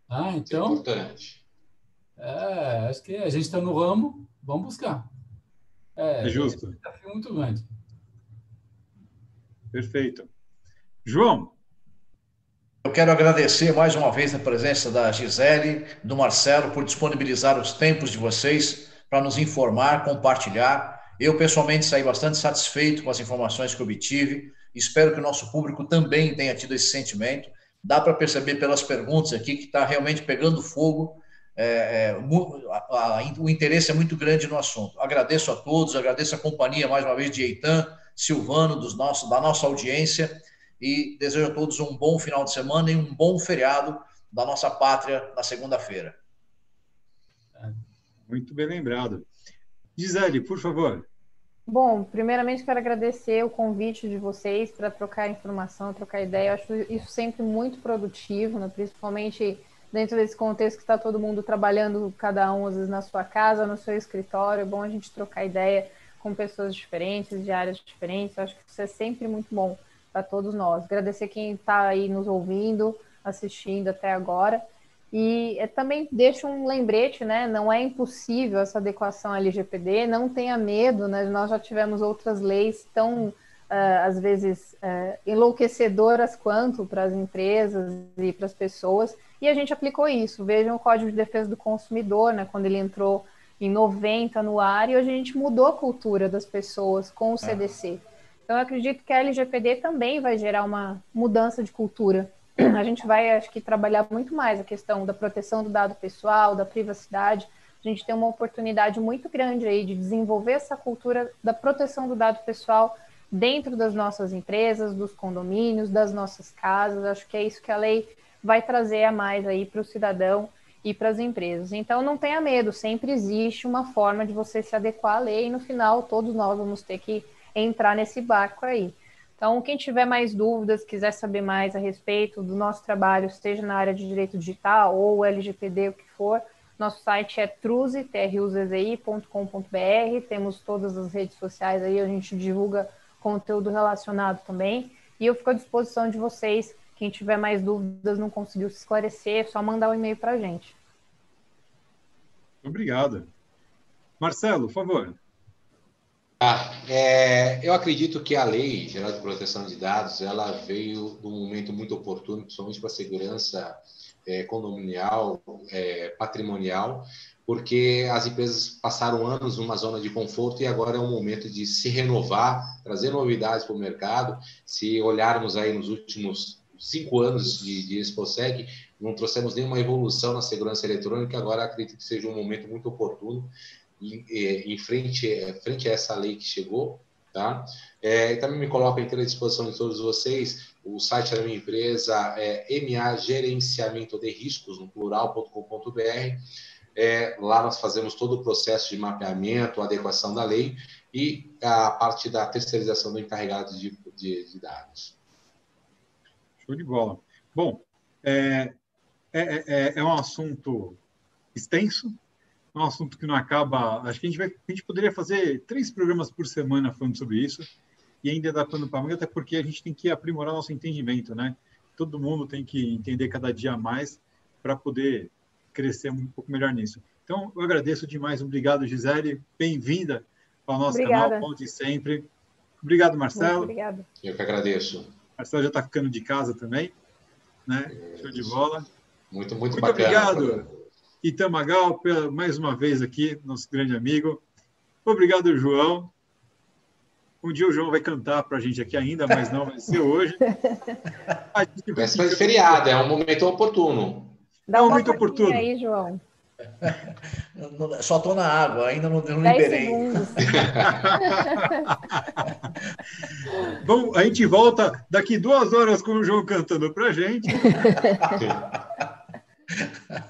Ah, então... É importante. É, acho que a gente está no ramo, vamos buscar. É, é justo. É um desafio muito grande. Perfeito. João? Eu quero agradecer mais uma vez a presença da Gisele, do Marcelo, por disponibilizar os tempos de vocês para nos informar, compartilhar. Eu, pessoalmente, saí bastante satisfeito com as informações que obtive. Espero que o nosso público também tenha tido esse sentimento. Dá para perceber pelas perguntas aqui que está realmente pegando fogo. É, é, a, a, o interesse é muito grande no assunto. Agradeço a todos, agradeço a companhia, mais uma vez, de Eitan, Silvano, dos nossos, da nossa audiência. E desejo a todos um bom final de semana e um bom feriado da nossa pátria na segunda-feira. Muito bem lembrado. Gisele, por favor. Bom, primeiramente quero agradecer o convite de vocês para trocar informação, trocar ideia. Eu acho isso sempre muito produtivo, né? Principalmente dentro desse contexto que está todo mundo trabalhando, cada um às vezes na sua casa, no seu escritório. É bom a gente trocar ideia com pessoas diferentes, de áreas diferentes. Eu acho que isso é sempre muito bom para todos nós. Agradecer quem está aí nos ouvindo, assistindo até agora. E também deixo um lembrete, né? Não é impossível essa adequação à L G P D, não tenha medo, né? Nós já tivemos outras leis tão, uh, às vezes, uh, enlouquecedoras quanto para as empresas e para as pessoas, e a gente aplicou isso. Vejam o Código de Defesa do Consumidor, né? Quando ele entrou em noventa no ar, e hoje a gente mudou a cultura das pessoas com o C D C. Então, eu acredito que a L G P D também vai gerar uma mudança de cultura. A gente vai, acho que, trabalhar muito mais a questão da proteção do dado pessoal, da privacidade. A gente tem uma oportunidade muito grande aí de desenvolver essa cultura da proteção do dado pessoal dentro das nossas empresas, dos condomínios, das nossas casas. Acho que é isso que a lei vai trazer a mais aí para o cidadão e para as empresas. Então, não tenha medo, sempre existe uma forma de você se adequar à lei e, no final, todos nós vamos ter que entrar nesse barco aí. Então, quem tiver mais dúvidas, quiser saber mais a respeito do nosso trabalho, seja na área de direito digital ou L G P D, o que for, nosso site é truzzi ponto com ponto b r, temos todas as redes sociais aí, a gente divulga conteúdo relacionado também, e eu fico à disposição de vocês, quem tiver mais dúvidas, não conseguiu se esclarecer, é só mandar um e-mail para a gente. Obrigado. Marcelo, por favor. Ah, é, eu acredito que a Lei Geral de Proteção de Dados ela veio num momento muito oportuno, principalmente para a segurança é, condominial, é, patrimonial, porque as empresas passaram anos numa zona de conforto e agora é o momento de se renovar, trazer novidades para o mercado. Se olharmos aí nos últimos cinco anos de, de ExpoSeg, não trouxemos nenhuma evolução na segurança eletrônica, agora acredito que seja um momento muito oportuno em frente, frente a essa lei que chegou, tá? É, e também me coloco inteira à disposição de todos vocês, o site da minha empresa é M A Gerenciamento de Riscos, no plural ponto com ponto b r, é, lá nós fazemos todo o processo de mapeamento, adequação da lei e a parte da terceirização do encarregado de, de, de dados. Show de bola. Bom, é, é, é, é um assunto extenso, um assunto que não acaba. Acho que a gente, vai, a gente poderia fazer três programas por semana falando sobre isso, e ainda dá pano para manga, até porque a gente tem que aprimorar nosso entendimento, né? Todo mundo tem que entender cada dia mais para poder crescer um pouco melhor nisso. Então, eu agradeço demais. Obrigado, Gisele. Bem-vinda ao nosso Obrigada. Canal, volte sempre. Obrigado, Marcelo. Muito obrigado. Eu que agradeço. Marcelo já está ficando de casa também. Né? Show de bola. Muito, muito, muito bacana. Muito obrigado, Eitan Magal, pela, mais uma vez aqui, nosso grande amigo. Obrigado, João. Um dia o João vai cantar para a gente aqui ainda, mas não vai ser hoje. Mas foi feriado, é um momento oportuno. Dá um momento oportuno. Aí, João. Só estou na água, ainda não, não liberei. Bom, a gente volta daqui duas horas com o João cantando para a gente.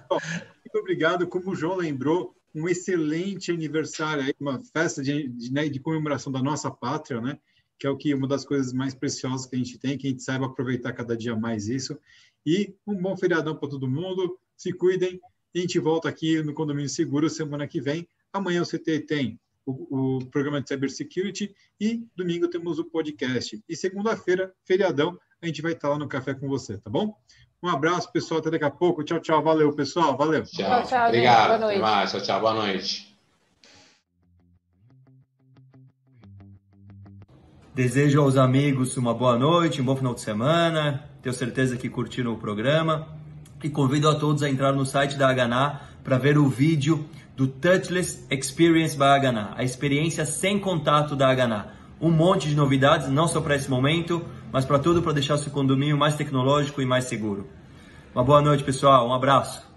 Bom, muito obrigado, como o João lembrou, um excelente aniversário, uma festa de, de, né, de comemoração da nossa pátria, né? Que é o que, uma das coisas mais preciosas que a gente tem, que a gente saiba aproveitar cada dia mais isso. E um bom feriadão para todo mundo, se cuidem. A gente volta aqui no Condomínio Seguro semana que vem. Amanhã o C T tem o, o programa de Cybersecurity e domingo temos o podcast. E segunda-feira, feriadão, a gente vai estar lá no Café com você, tá bom? Um abraço, pessoal. Até daqui a pouco. Tchau, tchau. Valeu, pessoal. Valeu. Tchau, tchau. Obrigado. Boa noite. Até mais. Tchau, tchau. Boa noite. Desejo aos amigos uma boa noite, um bom final de semana. Tenho certeza que curtiram o programa. E convido a todos a entrar no site da Gana para ver o vídeo do Touchless Experience by Gana, a experiência sem contato da Gana. Um monte de novidades, não só para esse momento, mas para tudo, para deixar seu condomínio mais tecnológico e mais seguro. Uma boa noite, pessoal. Um abraço.